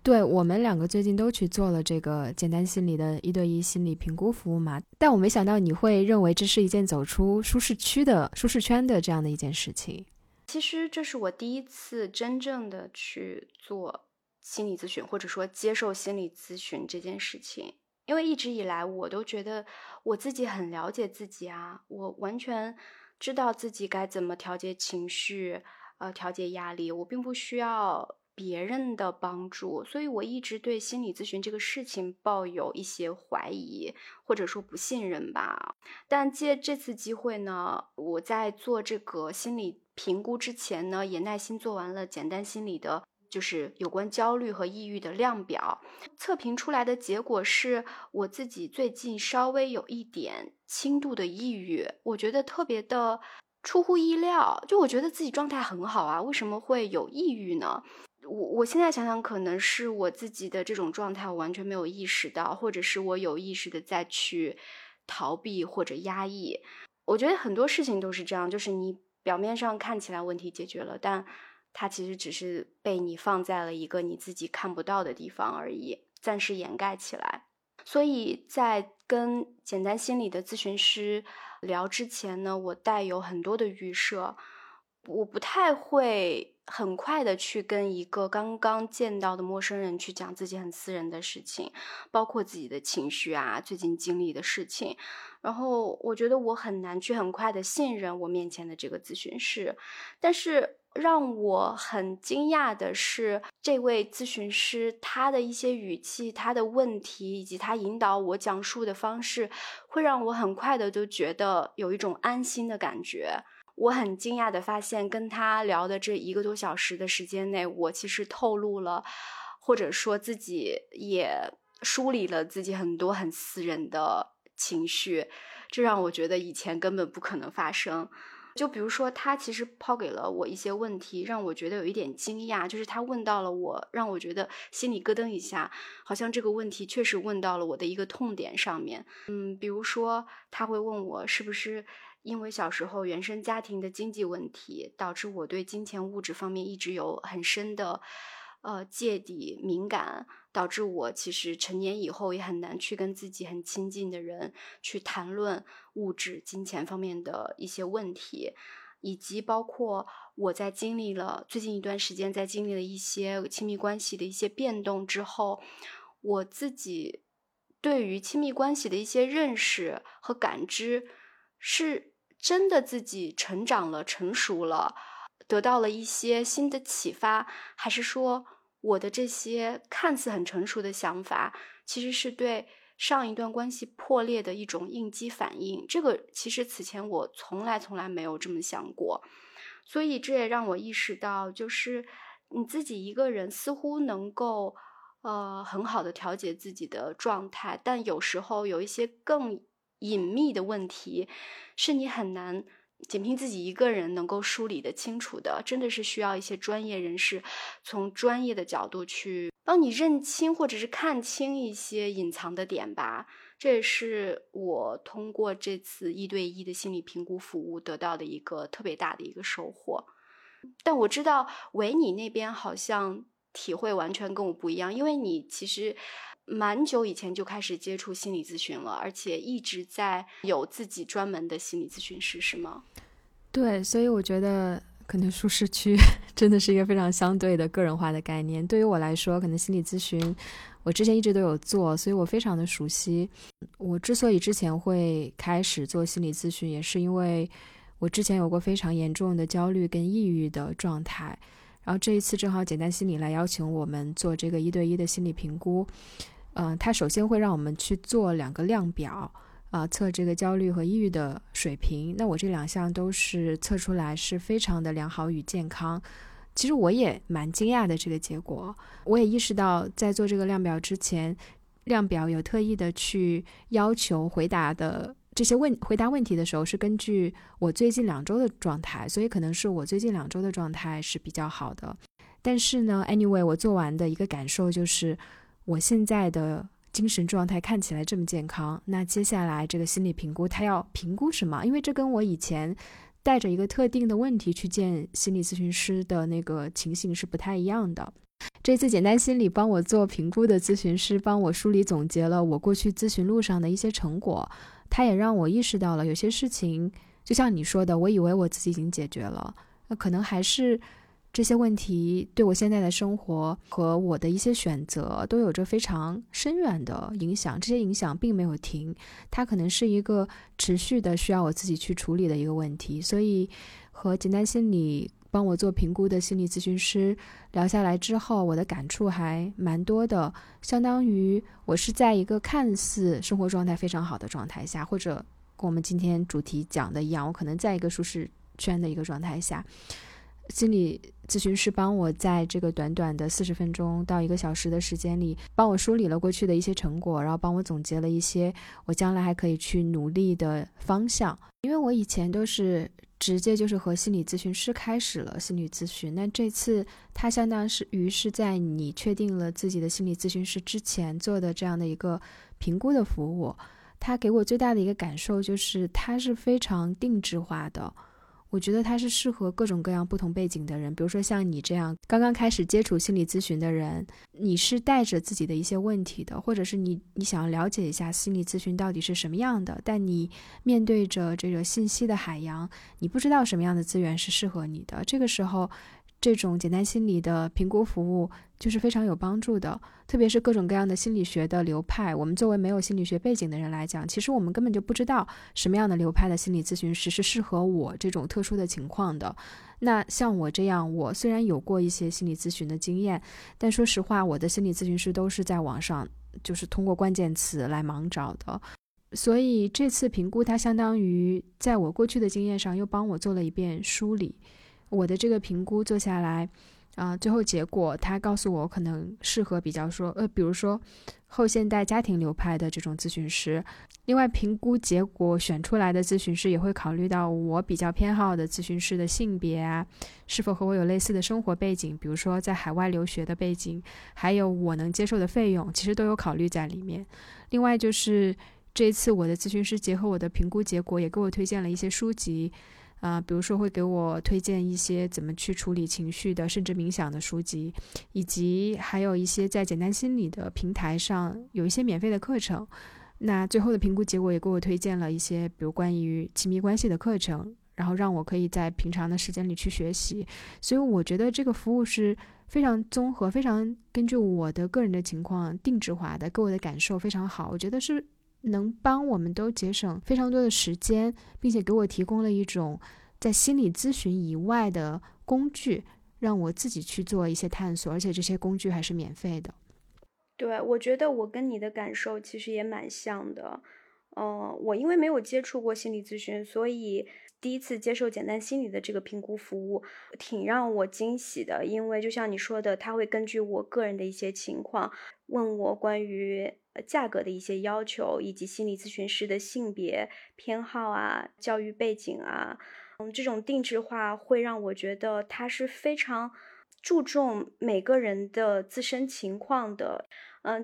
对，我们两个最近都去做了这个简单心理的1对1心理评估服务嘛，但我没想到你会认为这是一件走出舒适圈的这样的一件事情。其实这是我第一次真正的去做心理咨询，或者说接受心理咨询这件事情。因为一直以来我都觉得我自己很了解自己啊，我完全知道自己该怎么调节情绪，调节压力，我并不需要别人的帮助，所以我一直对心理咨询这个事情抱有一些怀疑，或者说不信任吧。但借这次机会呢，我在做这个心理评估之前呢，也耐心做完了简单心理的就是有关焦虑和抑郁的量表，测评出来的结果是我自己最近稍微有一点轻度的抑郁，我觉得特别的出乎意料，就我觉得自己状态很好啊，为什么会有抑郁呢？我现在想想，可能是我自己的这种状态我完全没有意识到，或者是我有意识的再去逃避或者压抑。我觉得很多事情都是这样，就是你表面上看起来问题解决了，但它其实只是被你放在了一个你自己看不到的地方而已，暂时掩盖起来。所以在跟简单心理的咨询师聊之前呢，我带有很多的预设，我不太会很快的去跟一个刚刚见到的陌生人去讲自己很私人的事情，包括自己的情绪啊，最近经历的事情。然后我觉得我很难去很快的信任我面前的这个咨询师，但是让我很惊讶的是，这位咨询师他的一些语气，他的问题，以及他引导我讲述的方式，会让我很快的就觉得有一种安心的感觉。我很惊讶的发现，跟他聊的这1个多小时的时间内，我其实透露了，或者说自己也梳理了自己很多很私人的情绪，这让我觉得以前根本不可能发生。就比如说他其实抛给了我一些问题，让我觉得有一点惊讶，就是他问到了我，让我觉得心里咯噔一下，好像这个问题确实问到了我的一个痛点上面。比如说他会问我是不是因为小时候原生家庭的经济问题，导致我对金钱物质方面一直有很深的芥蒂敏感，导致我其实成年以后也很难去跟自己很亲近的人去谈论物质金钱方面的一些问题，以及包括我在经历了最近一段时间在经历了一些亲密关系的一些变动之后，我自己对于亲密关系的一些认识和感知是真的自己成长了成熟了，得到了一些新的启发，还是说我的这些看似很成熟的想法其实是对上一段关系破裂的一种应激反应。这个其实此前我从来没有这么想过，所以这也让我意识到，就是你自己一个人似乎能够很好的调节自己的状态，但有时候有一些更隐秘的问题是你很难仅凭自己一个人能够梳理的清楚的，真的是需要一些专业人士从专业的角度去帮你认清或者是看清一些隐藏的点吧。这也是我通过这次1对1的心理评估服务得到的一个特别大的一个收获。但我知道维尼那边好像体会完全跟我不一样，因为你其实蛮久以前就开始接触心理咨询了，而且一直在有自己专门的心理咨询师，是吗？对，所以我觉得可能舒适区真的是一个非常相对的个人化的概念。对于我来说，可能心理咨询我之前一直都有做，所以我非常的熟悉。我之所以之前会开始做心理咨询，也是因为我之前有过非常严重的焦虑跟抑郁的状态，然后这一次正好简单心理来邀请我们做这个1对1的心理评估。它首先会让我们去做2个量表，测这个焦虑和抑郁的水平。那我这2项都是测出来是非常的良好与健康。其实我也蛮惊讶的这个结果，我也意识到在做这个量表之前，量表有特意的去要求回答的这些回答问题的时候是根据我最近2周的状态，所以可能是我最近2周的状态是比较好的。但是呢 anyway 我做完的一个感受就是，我现在的精神状态看起来这么健康，那接下来这个心理评估它要评估什么？因为这跟我以前带着一个特定的问题去见心理咨询师的那个情形是不太一样的。这次简单心理帮我做评估的咨询师帮我梳理总结了我过去咨询路上的一些成果，他也让我意识到了有些事情就像你说的，我以为我自己已经解决了，那可能还是这些问题对我现在的生活和我的一些选择都有着非常深远的影响，这些影响并没有停，它可能是一个持续的需要我自己去处理的一个问题。所以和简单心理帮我做评估的心理咨询师聊下来之后，我的感触还蛮多的，相当于我是在一个看似生活状态非常好的状态下，或者跟我们今天主题讲的一样，我可能在一个舒适圈的一个状态下，心理咨询师帮我在这个短短的40分钟到1个小时的时间里，帮我梳理了过去的一些成果，然后帮我总结了一些我将来还可以去努力的方向。因为我以前都是直接就是和心理咨询师开始了心理咨询，那这次它相当于是在你确定了自己的心理咨询师之前做的这样的一个评估的服务。它给我最大的一个感受就是它是非常定制化的，我觉得它是适合各种各样不同背景的人，比如说像你这样刚刚开始接触心理咨询的人，你是带着自己的一些问题的，或者是你想要了解一下心理咨询到底是什么样的，但你面对着这个信息的海洋，你不知道什么样的资源是适合你的，这个时候这种简单心理的评估服务就是非常有帮助的。特别是各种各样的心理学的流派，我们作为没有心理学背景的人来讲，其实我们根本就不知道什么样的流派的心理咨询师是适合我这种特殊的情况的。那像我这样，我虽然有过一些心理咨询的经验，但说实话我的心理咨询师都是在网上就是通过关键词来盲找的。所以这次评估它相当于在我过去的经验上又帮我做了一遍梳理。我的这个评估做下来，最后结果他告诉我可能适合比较说，比如说后现代家庭流派的这种咨询师。另外，评估结果选出来的咨询师也会考虑到我比较偏好的咨询师的性别啊，是否和我有类似的生活背景，比如说在海外留学的背景，还有我能接受的费用，其实都有考虑在里面。另外就是这一次我的咨询师结合我的评估结果，也给我推荐了一些书籍。比如说会给我推荐一些怎么去处理情绪的，甚至冥想的书籍，以及还有一些在简单心理的平台上有一些免费的课程。那最后的评估结果也给我推荐了一些比如关于亲密关系的课程，然后让我可以在平常的时间里去学习。所以我觉得这个服务是非常综合，非常根据我的个人的情况定制化的，给我的感受非常好。我觉得是能帮我们都节省非常多的时间，并且给我提供了一种在心理咨询以外的工具，让我自己去做一些探索，而且这些工具还是免费的。对，我觉得我跟你的感受其实也蛮像的。我因为没有接触过心理咨询，所以第一次接受简单心理的这个评估服务挺让我惊喜的，因为就像你说的，他会根据我个人的一些情况问我关于价格的一些要求，以及心理咨询师的性别偏好啊、教育背景啊，这种定制化会让我觉得它是非常注重每个人的自身情况的。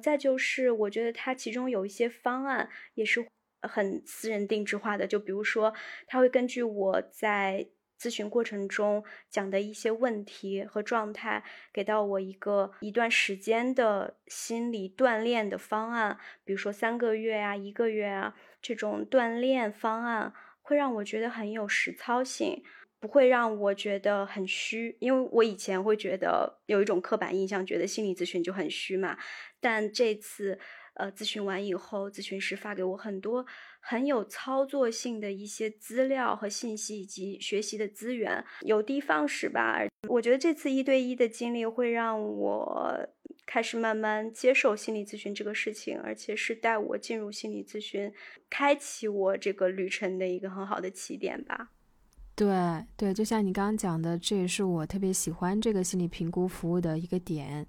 再就是我觉得它其中有一些方案也是很私人定制化的，就比如说它会根据我在咨询过程中讲的一些问题和状态，给到我一段时间的心理锻炼的方案，比如说3个月啊、1个月啊，这种锻炼方案会让我觉得很有实操性。不会让我觉得很虚，因为我以前会觉得有一种刻板印象，觉得心理咨询就很虚嘛。但这次咨询完以后，咨询师发给我很多很有操作性的一些资料和信息以及学习的资源，有的放矢吧。我觉得这次一对一的经历会让我开始慢慢接受心理咨询这个事情，而且是带我进入心理咨询，开启我这个旅程的一个很好的起点吧。对对，就像你刚刚讲的，这也是我特别喜欢这个心理评估服务的一个点，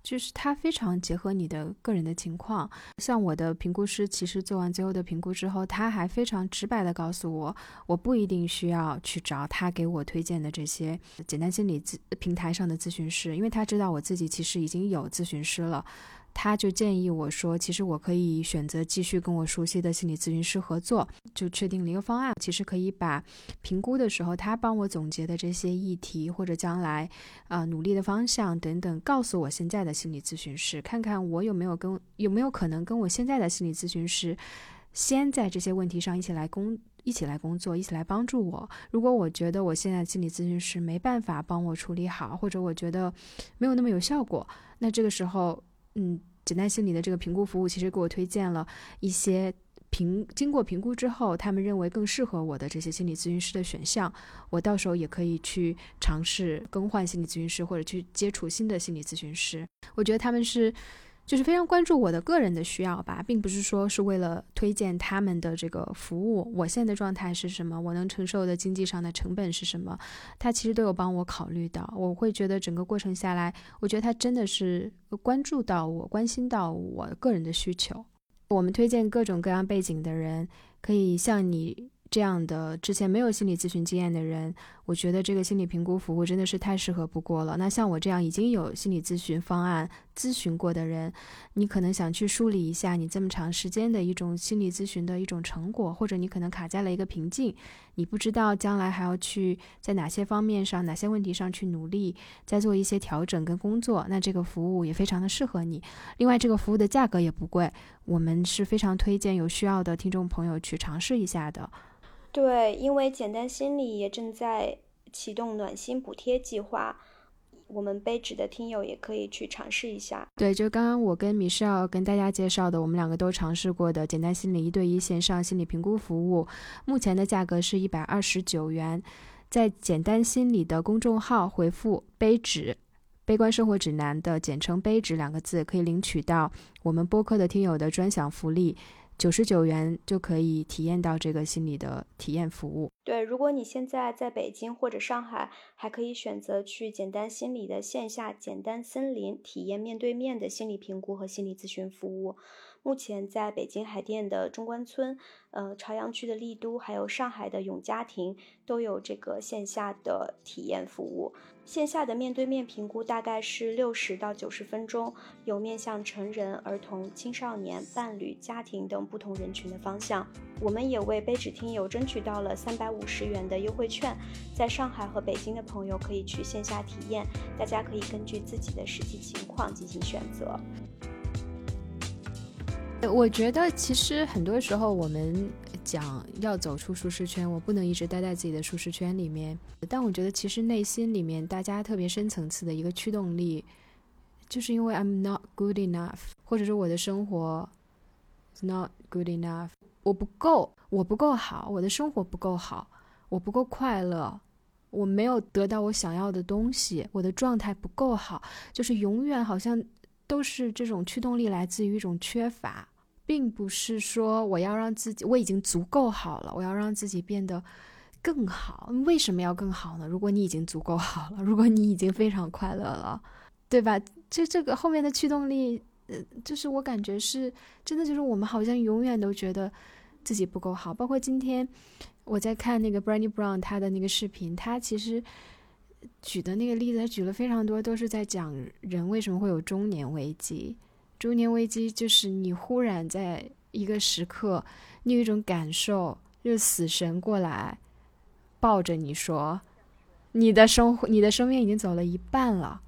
就是它非常结合你的个人的情况。像我的评估师其实做完最后的评估之后，他还非常直白的告诉我，我不一定需要去找他给我推荐的这些简单心理平台上的咨询师，因为他知道我自己其实已经有咨询师了。他就建议我说，其实我可以选择继续跟我熟悉的心理咨询师合作，就确定了一个方案。其实可以把评估的时候他帮我总结的这些议题，或者将来努力的方向等等，告诉我现在的心理咨询师，看看我有没有可能跟我现在的心理咨询师先在这些问题上一起来工作，一起来帮助我。如果我觉得我现在心理咨询师没办法帮我处理好，或者我觉得没有那么有效果，那这个时候简单心理的这个评估服务其实给我推荐了一些经过评估之后他们认为更适合我的这些心理咨询师的选项，我到时候也可以去尝试更换心理咨询师，或者去接触新的心理咨询师。我觉得他们就是非常关注我的个人的需要吧，并不是说是为了推荐他们的这个服务，我现在的状态是什么，我能承受的经济上的成本是什么，他其实都有帮我考虑到。我会觉得整个过程下来，我觉得他真的是关注到我，关心到我个人的需求。我们推荐各种各样背景的人，可以像你这样的之前没有心理咨询经验的人，我觉得这个心理评估服务真的是太适合不过了。那像我这样已经有心理咨询方案咨询过的人，你可能想去梳理一下你这么长时间的一种心理咨询的一种成果，或者你可能卡在了一个瓶颈，你不知道将来还要去在哪些方面上，哪些问题上去努力，再做一些调整跟工作，那这个服务也非常的适合你。另外这个服务的价格也不贵，我们是非常推荐有需要的听众朋友去尝试一下的。对，因为简单心理也正在启动暖心补贴计划，我们卑职的听友也可以去尝试一下。对，就刚刚我跟 Michelle 跟大家介绍的，我们两个都尝试过的简单心理一对一线上心理评估服务，目前的价格是129元，在简单心理的公众号回复卑职，悲观生活指南的简称卑职两个字，可以领取到我们播客的听友的专享福利，99元就可以体验到这个心理的体验服务。对，如果你现在在北京或者上海，还可以选择去简单心理的线下简单森林体验面对面的心理评估和心理咨询服务。目前在北京海淀的中关村、朝阳区的丽都，还有上海的永嘉亭都有这个线下的体验服务。线下的面对面评估大概是60到90分钟，有面向成人、儿童、青少年、伴侣、家庭等不同人群的方向。我们也为卑职听友争取到了350元的优惠券，在上海和北京的朋友可以去线下体验，大家可以根据自己的实际情况进行选择。我觉得其实很多时候我们讲要走出舒适圈，我不能一直待在自己的舒适圈里面，但我觉得其实内心里面大家特别深层次的一个驱动力，就是因为 I'm not good enough， 或者是我的生活 is not good enough， 我不够好，我的生活不够好，我不够快乐，我没有得到我想要的东西，我的状态不够好，就是永远好像都是这种驱动力来自于一种缺乏，并不是说我要让自己，我已经足够好了，我要让自己变得更好。为什么要更好呢？如果你已经足够好了，如果你已经非常快乐了，对吧？这个后面的驱动力就是我感觉是真的，就是我们好像永远都觉得自己不够好。包括今天我在看那个 Brené Brown 她的那个视频，她其实举的那个例子，她举了非常多，都是在讲人为什么会有中年危机。中年危机就是你忽然在一个时刻，你有一种感受，就是死神过来抱着你说，你的生命已经走了一半了，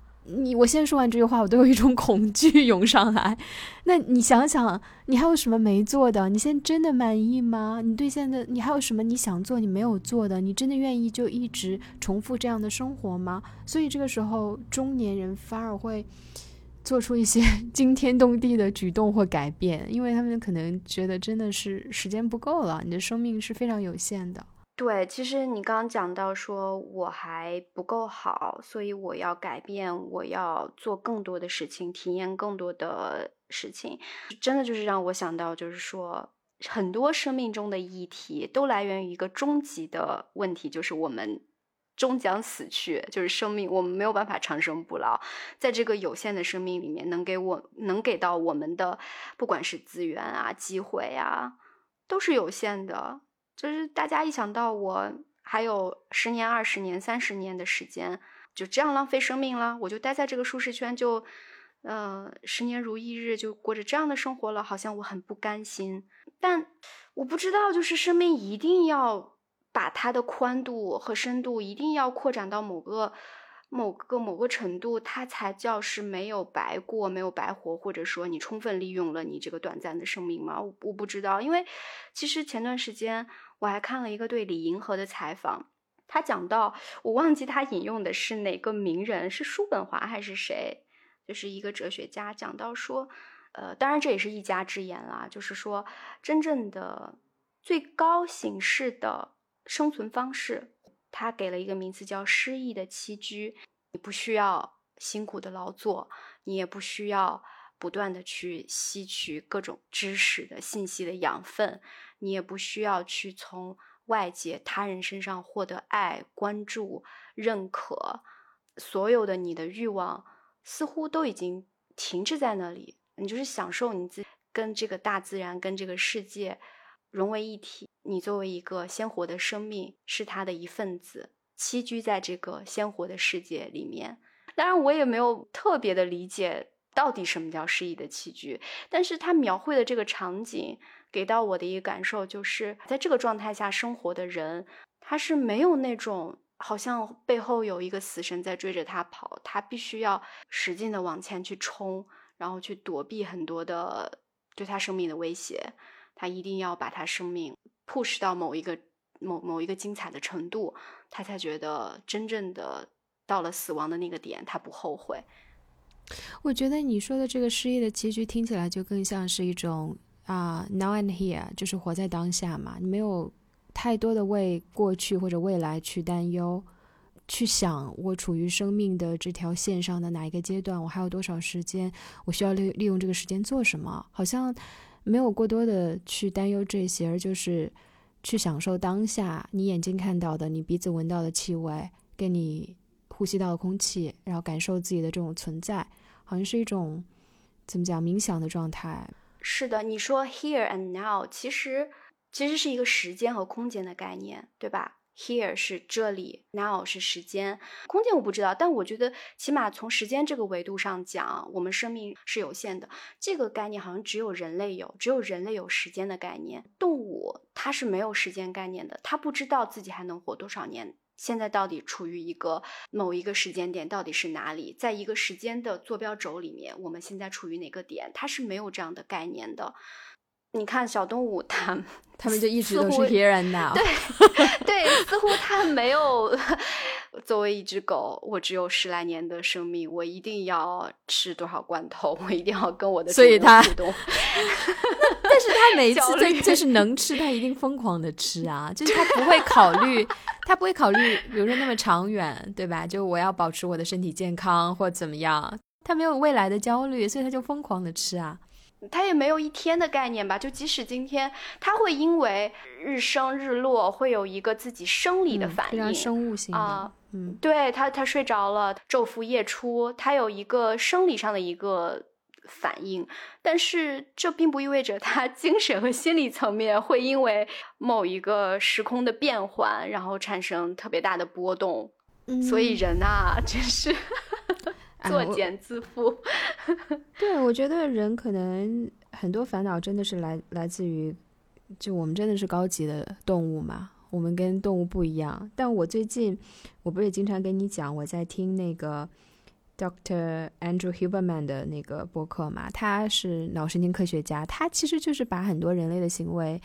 我先说完这句话，我都有一种恐惧涌上来。那你想想，你还有什么没做的？你现在真的满意吗？你对现在，你还有什么你想做你没有做的？你真的愿意就一直重复这样的生活吗？所以这个时候，中年人反而会做出一些惊天动地的举动或改变，因为他们可能觉得真的是时间不够了，你的生命是非常有限的。对，其实你刚刚讲到说我还不够好，所以我要改变，我要做更多的事情，体验更多的事情，真的就是让我想到，就是说很多生命中的议题都来源于一个终极的问题，就是我们终将死去，就是生命，我们没有办法长生不老。在这个有限的生命里面，能给到我们的，不管是资源啊、机会啊，都是有限的。就是大家一想到我还有10年、20年、30年的时间，就这样浪费生命了，我就待在这个舒适圈，就10年如一日就过着这样的生活了，好像我很不甘心。但我不知道，就是生命一定要把它的宽度和深度一定要扩展到某个程度，它才叫是没有白过，没有白活，或者说你充分利用了你这个短暂的生命吗？我不知道。因为其实前段时间我还看了一个对李银河的采访，他讲到，我忘记他引用的是哪个名人，是叔本华还是谁，就是一个哲学家，讲到说当然这也是一家之言啦，就是说真正的最高形式的生存方式，他给了一个名字叫诗意的栖居。你不需要辛苦的劳作，你也不需要不断的去吸取各种知识的信息的养分，你也不需要去从外界他人身上获得爱、关注、认可，所有的你的欲望似乎都已经停滞在那里，你就是享受你自己，跟这个大自然、跟这个世界融为一体。你作为一个鲜活的生命，是它的一份子，栖居在这个鲜活的世界里面。当然我也没有特别的理解到底什么叫诗意的栖居，但是它描绘的这个场景给到我的一个感受，就是在这个状态下生活的人，他是没有那种好像背后有一个死神在追着他跑，他必须要使劲的往前去冲，然后去躲避很多的对他生命的威胁，他一定要把他生命push 到某一个精彩的程度，他才觉得真正的到了死亡的那个点，他不后悔。我觉得你说的这个诗意的栖居听起来就更像是一种now and here， 就是活在当下嘛，你没有太多的为过去或者未来去担忧，去想我处于生命的这条线上的哪一个阶段，我还有多少时间，我需要利用这个时间做什么，好像没有过多的去担忧这些，而就是去享受当下，你眼睛看到的，你鼻子闻到的气味，跟你呼吸到的空气，然后感受自己的这种存在，好像是一种怎么讲，冥想的状态。是的，你说 here and now， 其实是一个时间和空间的概念，对吧？ here 是这里， now 是时间，空间我不知道，但我觉得起码从时间这个维度上讲，我们生命是有限的，这个概念好像只有人类有时间的概念，动物它是没有时间概念的，它不知道自己还能活多少年，现在到底处于一个某一个时间点到底是哪里，在一个时间的坐标轴里面，我们现在处于哪个点，它是没有这样的概念的。你看小动物，他们就一直都是 here and now， 对，似乎他没有，作为一只狗，我只有10来年的生命，我一定要吃多少罐头，我一定要跟我的所以他互动但是他每一次就是能吃他一定疯狂的吃啊，就是他不会考虑比如说那么长远，对吧？就我要保持我的身体健康或怎么样，他没有未来的焦虑，所以他就疯狂的吃啊，他也没有一天的概念吧，就即使今天他会因为日升日落会有一个自己生理的反应，非常生物性的对，他睡着了，昼伏夜出，他有一个生理上的一个反应，但是这并不意味着他精神和心理层面会因为某一个时空的变换然后产生特别大的波动所以人啊真是作茧自缚对，我觉得人可能很多烦恼真的是来自于就我们真的是高级的动物嘛，我们跟动物不一样。但我最近，我不是经常跟你讲我在听那个 Dr. Andrew Huberman 的那个播客嘛，他是脑神经科学家，他其实就是把很多人类的行为，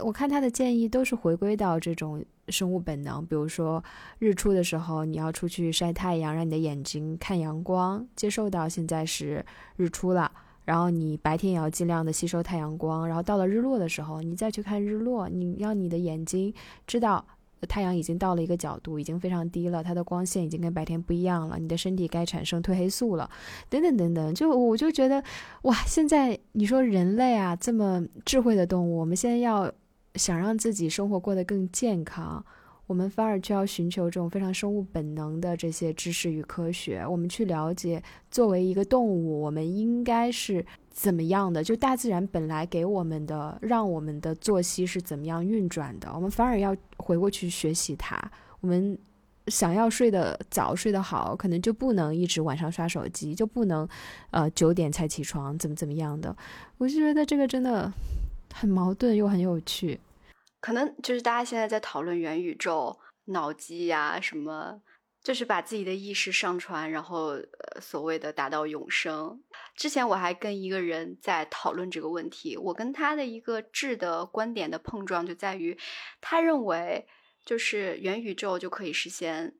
我看他的建议都是回归到这种生物本能，比如说日出的时候你要出去晒太阳，让你的眼睛看阳光，接受到现在是日出了，然后你白天也要尽量的吸收太阳光，然后到了日落的时候你再去看日落，你让你的眼睛知道太阳已经到了一个角度，已经非常低了，它的光线已经跟白天不一样了，你的身体该产生褪黑素了，等等等等。我就觉得哇，现在你说人类啊，这么智慧的动物，我们现在要想让自己生活过得更健康，我们反而就要寻求这种非常生物本能的这些知识与科学，我们去了解作为一个动物我们应该是怎么样的，就大自然本来给我们的，让我们的作息是怎么样运转的，我们反而要回过去学习它。我们想要睡得早睡得好，可能就不能一直晚上刷手机，就不能9点才起床怎么样的。我就觉得这个真的很矛盾又很有趣。可能就是大家现在在讨论元宇宙脑机呀、什么，就是把自己的意识上传，然后所谓的达到永生。之前我还跟一个人在讨论这个问题，我跟他的一个质的观点的碰撞就在于，他认为就是元宇宙就可以实现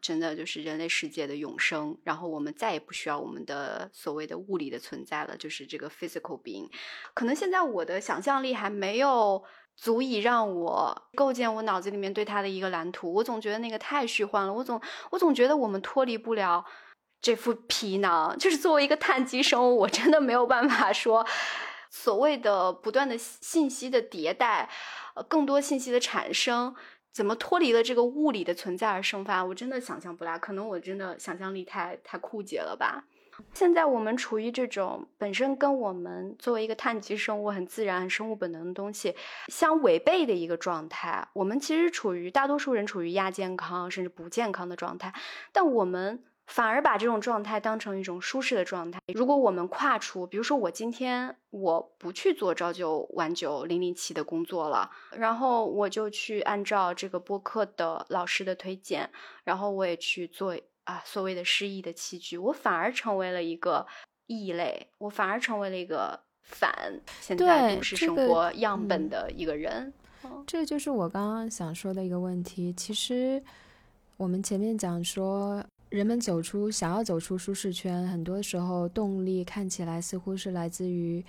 真的就是人类世界的永生，然后我们再也不需要我们的所谓的物理的存在了，就是这个 physical being。 可能现在我的想象力还没有足以让我构建我脑子里面对它的一个蓝图，我总觉得那个太虚幻了，我总觉得我们脱离不了这副皮囊，就是作为一个碳基生物，我真的没有办法说所谓的不断的信息的迭代，更多信息的产生，怎么脱离了这个物理的存在而生发，我真的想象不来，可能我真的想象力太枯竭了吧。现在我们处于这种本身跟我们作为一个碳基生物很自然很生物本能的东西相违背的一个状态，我们其实处于大多数人处于亚健康甚至不健康的状态，但我们反而把这种状态当成一种舒适的状态。如果我们跨出，比如说我今天我不去做朝九晚九007的工作了，然后我就去按照这个播客的老师的推荐，然后我也去做所谓的诗意的器具，我反而成为了一个异类，我反而成为了一个反现在都市生活样本的一个人。这就是我刚刚想说的一个问题。其实我们前面讲说，人们想要走出舒适圈，很多时候动力看起来似乎是来自于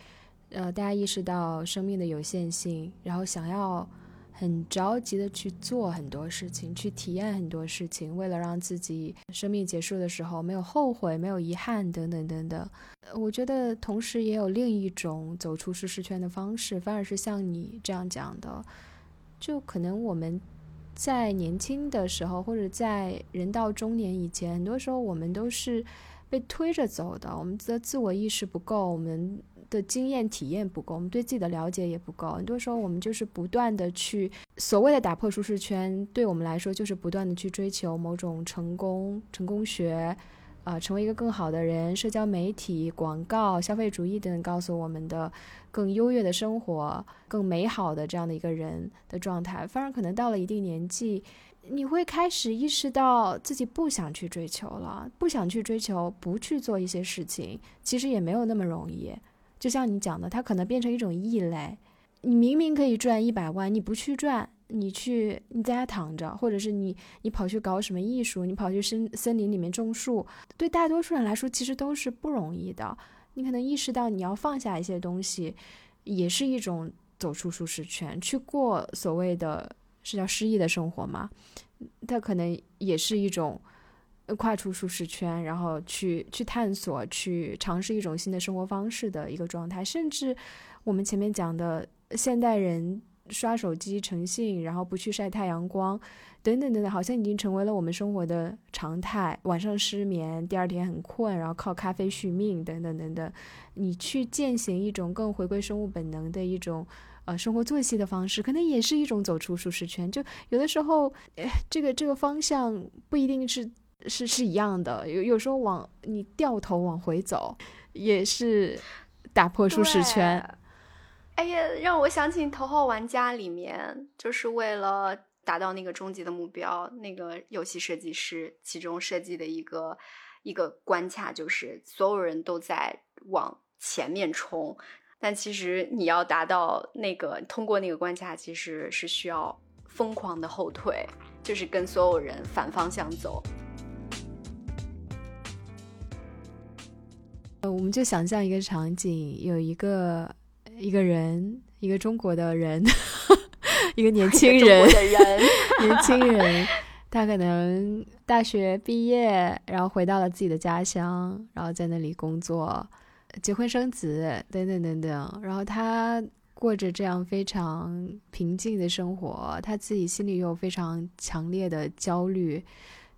大家意识到生命的有限性，然后想要很着急的去做很多事情，去体验很多事情，为了让自己生命结束的时候没有后悔，没有遗憾等等等等。我觉得同时也有另一种走出舒适圈的方式，反而是像你这样讲的，就可能我们在年轻的时候或者在人到中年以前，很多时候我们都是被推着走的，我们的自我意识不够，我们的经验体验不够，我们对自己的了解也不够，很多时候我们就是不断的去所谓的打破舒适圈，对我们来说就是不断的去追求某种成功学成为一个更好的人，社交媒体、广告、消费主义等告诉我们的更优越的生活，更美好的这样的一个人的状态。反而可能到了一定年纪，你会开始意识到自己不想去追求了，不想去追求，不去做一些事情其实也没有那么容易。就像你讲的，它可能变成一种异类，你明明可以赚100万，你不去赚，你在家躺着，或者是你跑去搞什么艺术，你跑去森林里面种树，对大多数人来说其实都是不容易的。你可能意识到你要放下一些东西，也是一种走出舒适圈，去过所谓的是叫诗意的生活嘛，它可能也是一种跨出舒适圈，然后去探索，去尝试一种新的生活方式的一个状态。甚至我们前面讲的现代人刷手机成性，然后不去晒太阳光等等等等，好像已经成为了我们生活的常态，晚上失眠，第二天很困，然后靠咖啡续命等等等等。你去践行一种更回归生物本能的一种生活作息的方式，可能也是一种走出舒适圈。就有的时候这个方向不一定是一样的，有时候往你掉头往回走也是打破舒适圈。哎呀，让我想起《头号玩家》里面，就是为了达到那个终极的目标，那个游戏设计师其中设计的一个一个关卡，就是所有人都在往前面冲，但其实你要达到那个通过那个关卡，其实是需要疯狂的后退，就是跟所有人反方向走。我们就想象一个场景，有一个人，一个中国的人一个年轻人年轻人他可能大学毕业，然后回到了自己的家乡，然后在那里工作，结婚生子等等等等，然后他过着这样非常平静的生活，他自己心里有非常强烈的焦虑，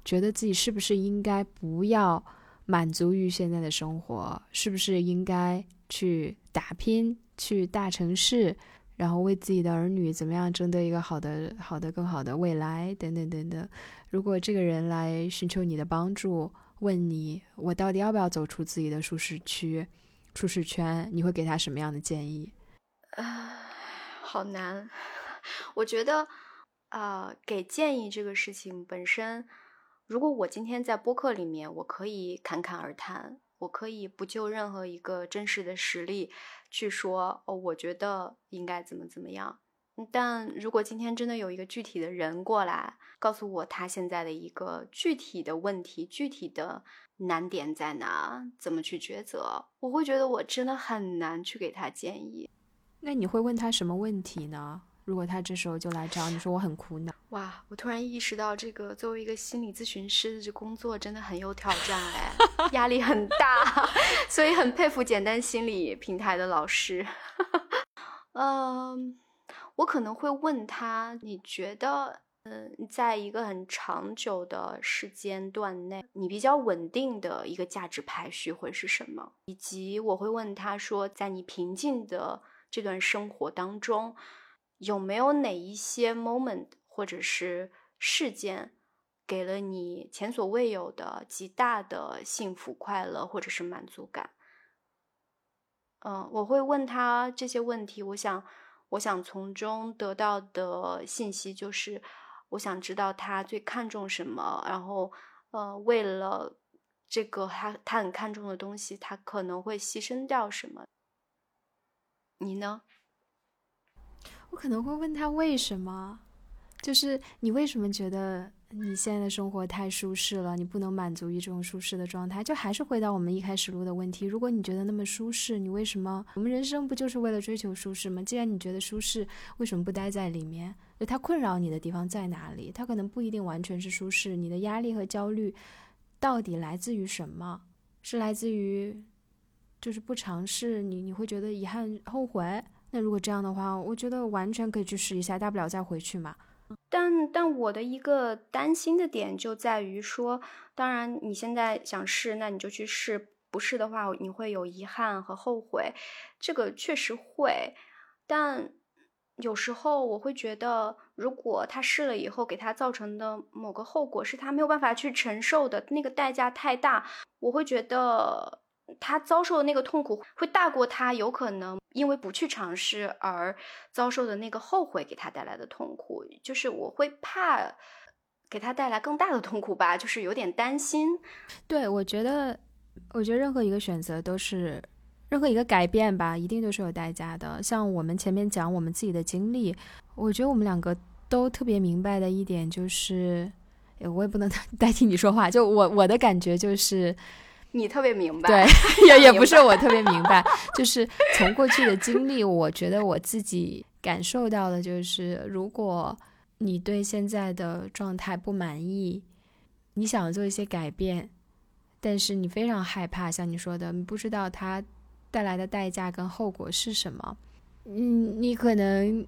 觉得自己是不是应该不要满足于现在的生活，是不是应该去打拼，去大城市，然后为自己的儿女怎么样争得一个好的更好的未来等等等等。如果这个人来寻求你的帮助，问你我到底要不要走出自己的舒适圈，你会给他什么样的建议？好难。我觉得给建议这个事情本身，如果我今天在播客里面，我可以侃侃而谈，我可以不就任何一个真实的实例去说，哦，我觉得应该怎么样。但如果今天真的有一个具体的人过来，告诉我他现在的一个具体的问题，具体的难点在哪，怎么去抉择，我会觉得我真的很难去给他建议。那你会问他什么问题呢？如果他这时候就来找你说我很苦恼。哇，我突然意识到这个作为一个心理咨询师这工作真的很有挑战哎，压力很大，所以很佩服简单心理平台的老师。我可能会问他，你觉得在一个很长久的时间段内，你比较稳定的一个价值排序会是什么？以及我会问他说，在你平静的这段生活当中，有没有哪一些 moment 或者是事件给了你前所未有的极大的幸福快乐或者是满足感？我会问他这些问题，我想从中得到的信息就是我想知道他最看重什么，然后为了这个他很看重的东西，他可能会牺牲掉什么。你呢？我可能会问他为什么，就是你为什么觉得你现在的生活太舒适了，你不能满足于这种舒适的状态。就还是回到我们一开始录的问题，如果你觉得那么舒适，你为什么，我们人生不就是为了追求舒适吗？既然你觉得舒适，为什么不待在里面？就它困扰你的地方在哪里？它可能不一定完全是舒适，你的压力和焦虑到底来自于什么？是来自于就是不尝试，你会觉得遗憾后悔。那如果这样的话，我觉得完全可以去试一下，大不了再回去嘛。但我的一个担心的点就在于说，当然你现在想试，那你就去试，不试的话你会有遗憾和后悔，这个确实会。但有时候我会觉得，如果他试了以后给他造成的某个后果是他没有办法去承受的，那个代价太大，我会觉得他遭受的那个痛苦会大过他有可能因为不去尝试而遭受的那个后悔给他带来的痛苦，就是我会怕给他带来更大的痛苦吧，就是有点担心。对，我觉得任何一个选择都是，任何一个改变吧，一定都是有代价的。像我们前面讲我们自己的经历，我觉得我们两个都特别明白的一点就是，我也不能代替你说话，就我的感觉就是你特别明白。对，也不是我特别明白就是从过去的经历，我觉得我自己感受到的就是，如果你对现在的状态不满意，你想做一些改变，但是你非常害怕，像你说的，你不知道它带来的代价跟后果是什么。你可能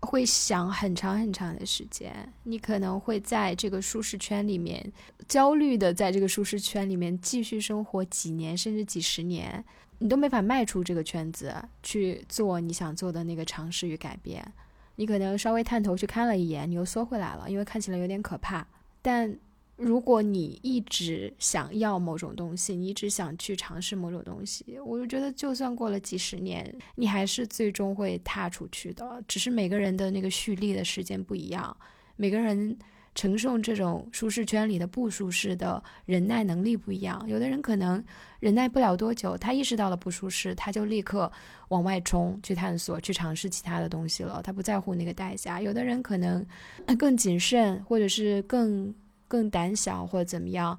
会想很长很长的时间，你可能会在这个舒适圈里面焦虑的，在这个舒适圈里面继续生活几年甚至几十年，你都没法迈出这个圈子去做你想做的那个尝试与改变。你可能稍微探头去看了一眼，你又缩回来了，因为看起来有点可怕。但如果你一直想要某种东西，你一直想去尝试某种东西，我就觉得就算过了几十年，你还是最终会踏出去的。只是每个人的那个蓄力的时间不一样，每个人承受这种舒适圈里的不舒适的忍耐能力不一样。有的人可能忍耐不了多久，他意识到了不舒适，他就立刻往外冲，去探索，去尝试其他的东西了，他不在乎那个代价。有的人可能更谨慎，或者是更胆小，或者怎么样，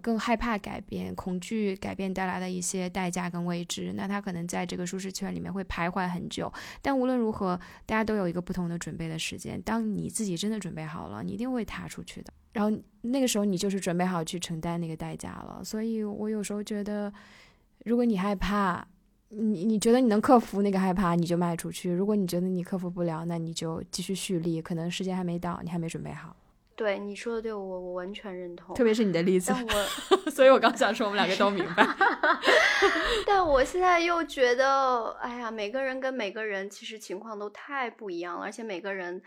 更害怕改变，恐惧改变带来的一些代价跟未知，那他可能在这个舒适圈里面会徘徊很久。但无论如何，大家都有一个不同的准备的时间，当你自己真的准备好了，你一定会踏出去的，然后那个时候你就是准备好去承担那个代价了。所以我有时候觉得，如果你害怕，你觉得你能克服那个害怕，你就迈出去，如果你觉得你克服不了，那你就继续蓄力，可能时间还没到，你还没准备好。对，你说的对，我完全认同，特别是你的例子，但我所以我刚想说我们两个都明白但我现在又觉得，哎呀，每个人跟每个人其实情况都太不一样了，而且每个人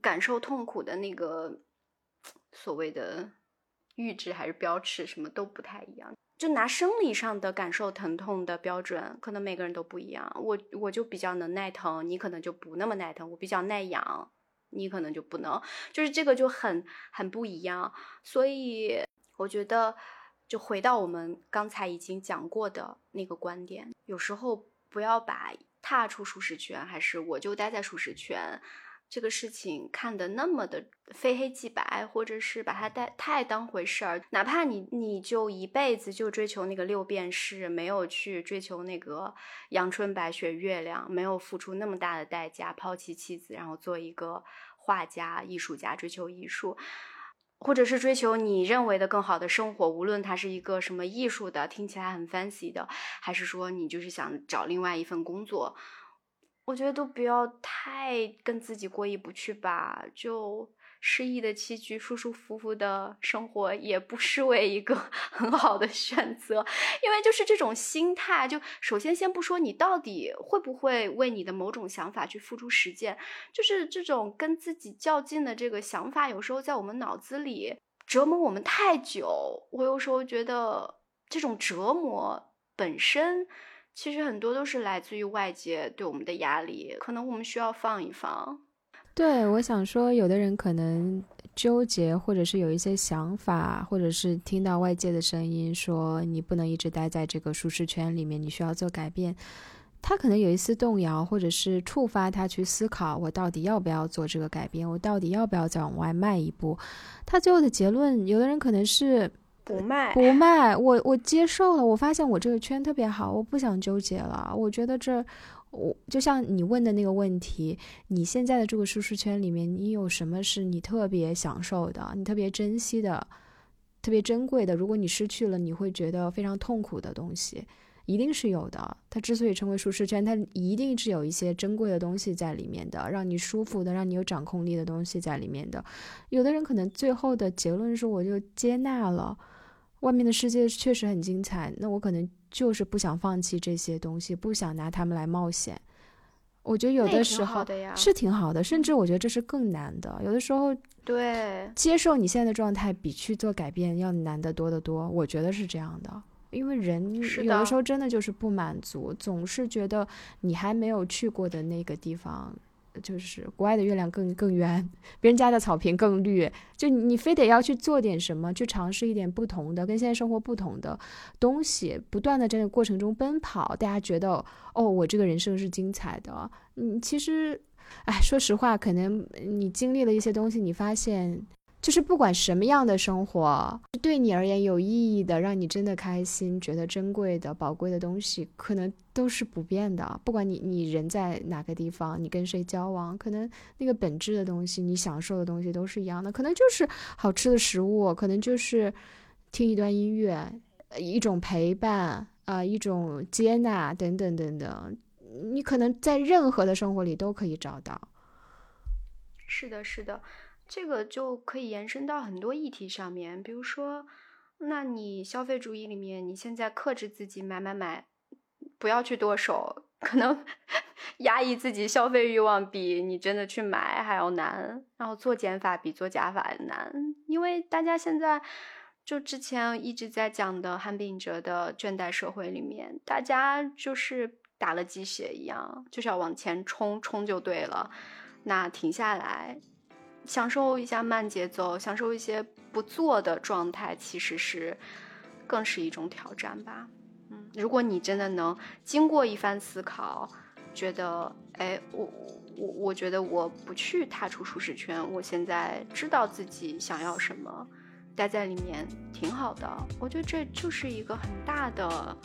感受痛苦的那个所谓的阈值还是标尺什么都不太一样，就拿生理上的感受疼痛的标准，可能每个人都不一样。我就比较能耐疼，你可能就不那么耐疼，我比较耐痒，你可能就不能，就是这个就很不一样。所以我觉得就回到我们刚才已经讲过的那个观点，有时候不要把踏出舒适圈还是我就待在舒适圈这个事情看得那么的非黑即白，或者是把它太当回事儿。哪怕你就一辈子就追求那个6便士，没有去追求那个阳春白雪月亮，没有付出那么大的代价，抛弃妻子，然后做一个画家、艺术家，追求艺术，或者是追求你认为的更好的生活，无论它是一个什么艺术的，听起来很 fancy 的，还是说你就是想找另外一份工作，我觉得都不要太跟自己过意不去吧，就诗意的栖居，舒舒服服的生活也不失为一个很好的选择。因为就是这种心态，就首先先不说你到底会不会为你的某种想法去付出实践，就是这种跟自己较劲的这个想法，有时候在我们脑子里折磨我们太久。我有时候觉得这种折磨本身其实很多都是来自于外界对我们的压力，可能我们需要放一放。对，我想说，有的人可能纠结，或者是有一些想法，或者是听到外界的声音说你不能一直待在这个舒适圈里面，你需要做改变，他可能有一丝动摇，或者是触发他去思考，我到底要不要做这个改变，我到底要不要再往外迈一步。他最后的结论，有的人可能是不卖，我接受了，我发现我这个圈特别好，我不想纠结了。我觉得我就像你问的那个问题，你现在的这个舒适圈里面，你有什么是你特别享受的，你特别珍惜的，特别珍贵的，如果你失去了，你会觉得非常痛苦的东西，一定是有的。它之所以成为舒适圈，它一定是有一些珍贵的东西在里面的，让你舒服的，让你有掌控力的东西在里面的。有的人可能最后的结论是，我就接纳了外面的世界确实很精彩，那我可能就是不想放弃这些东西，不想拿他们来冒险。我觉得有的时候是挺好的，甚至我觉得这是更难的。有的时候对接受你现在的状态比去做改变要难得多得多，我觉得是这样的。因为人有的时候真的就是不满足，总是觉得你还没有去过的那个地方，就是国外的月亮更圆，别人家的草坪更绿，就你非得要去做点什么，去尝试一点不同的，跟现在生活不同的东西，不断的在这个过程中奔跑，大家觉得哦，我这个人生是精彩的。其实说实话，可能你经历了一些东西，你发现就是不管什么样的生活，对你而言有意义的，让你真的开心，觉得珍贵的、宝贵的东西，可能都是不变的。不管你人在哪个地方，你跟谁交往，可能那个本质的东西，你享受的东西都是一样的。可能就是好吃的食物，可能就是听一段音乐，一种陪伴，一种接纳，等等等等。你可能在任何的生活里都可以找到。是的，是的。这个就可以延伸到很多议题上面，比如说，那你消费主义里面，你现在克制自己买，不要去剁手，可能压抑自己消费欲望比你真的去买还要难，然后做减法比做加法难，因为大家现在就之前一直在讲的韩炳哲的倦怠社会里面，大家就是打了鸡血一样，就是要往前冲，冲就对了，那停下来享受一下慢节奏，享受一些不做的状态，其实是更是一种挑战吧。如果你真的能经过一番思考，觉得哎，我觉得我不去踏出舒适圈，我现在知道自己想要什么，待在里面挺好的。我觉得这就是一个很大的，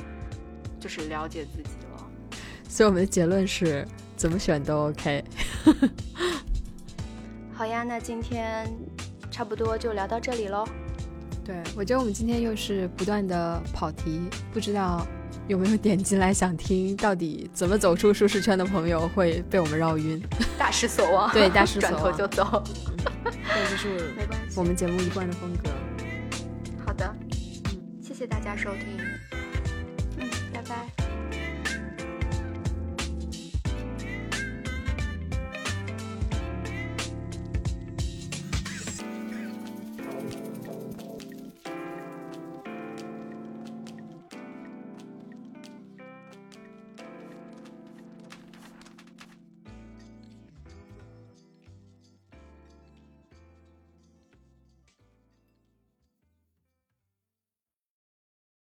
就是了解自己了。所以我们的结论是怎么选都 OK。 好呀，那今天差不多就聊到这里咯。对，我觉得我们今天又是不断的跑题，不知道有没有点进来想听到底怎么走出舒适圈的朋友会被我们绕晕，大失所望。对，大失所望，转头就走。这就是我们节目一贯的风格。好的，谢谢大家收听。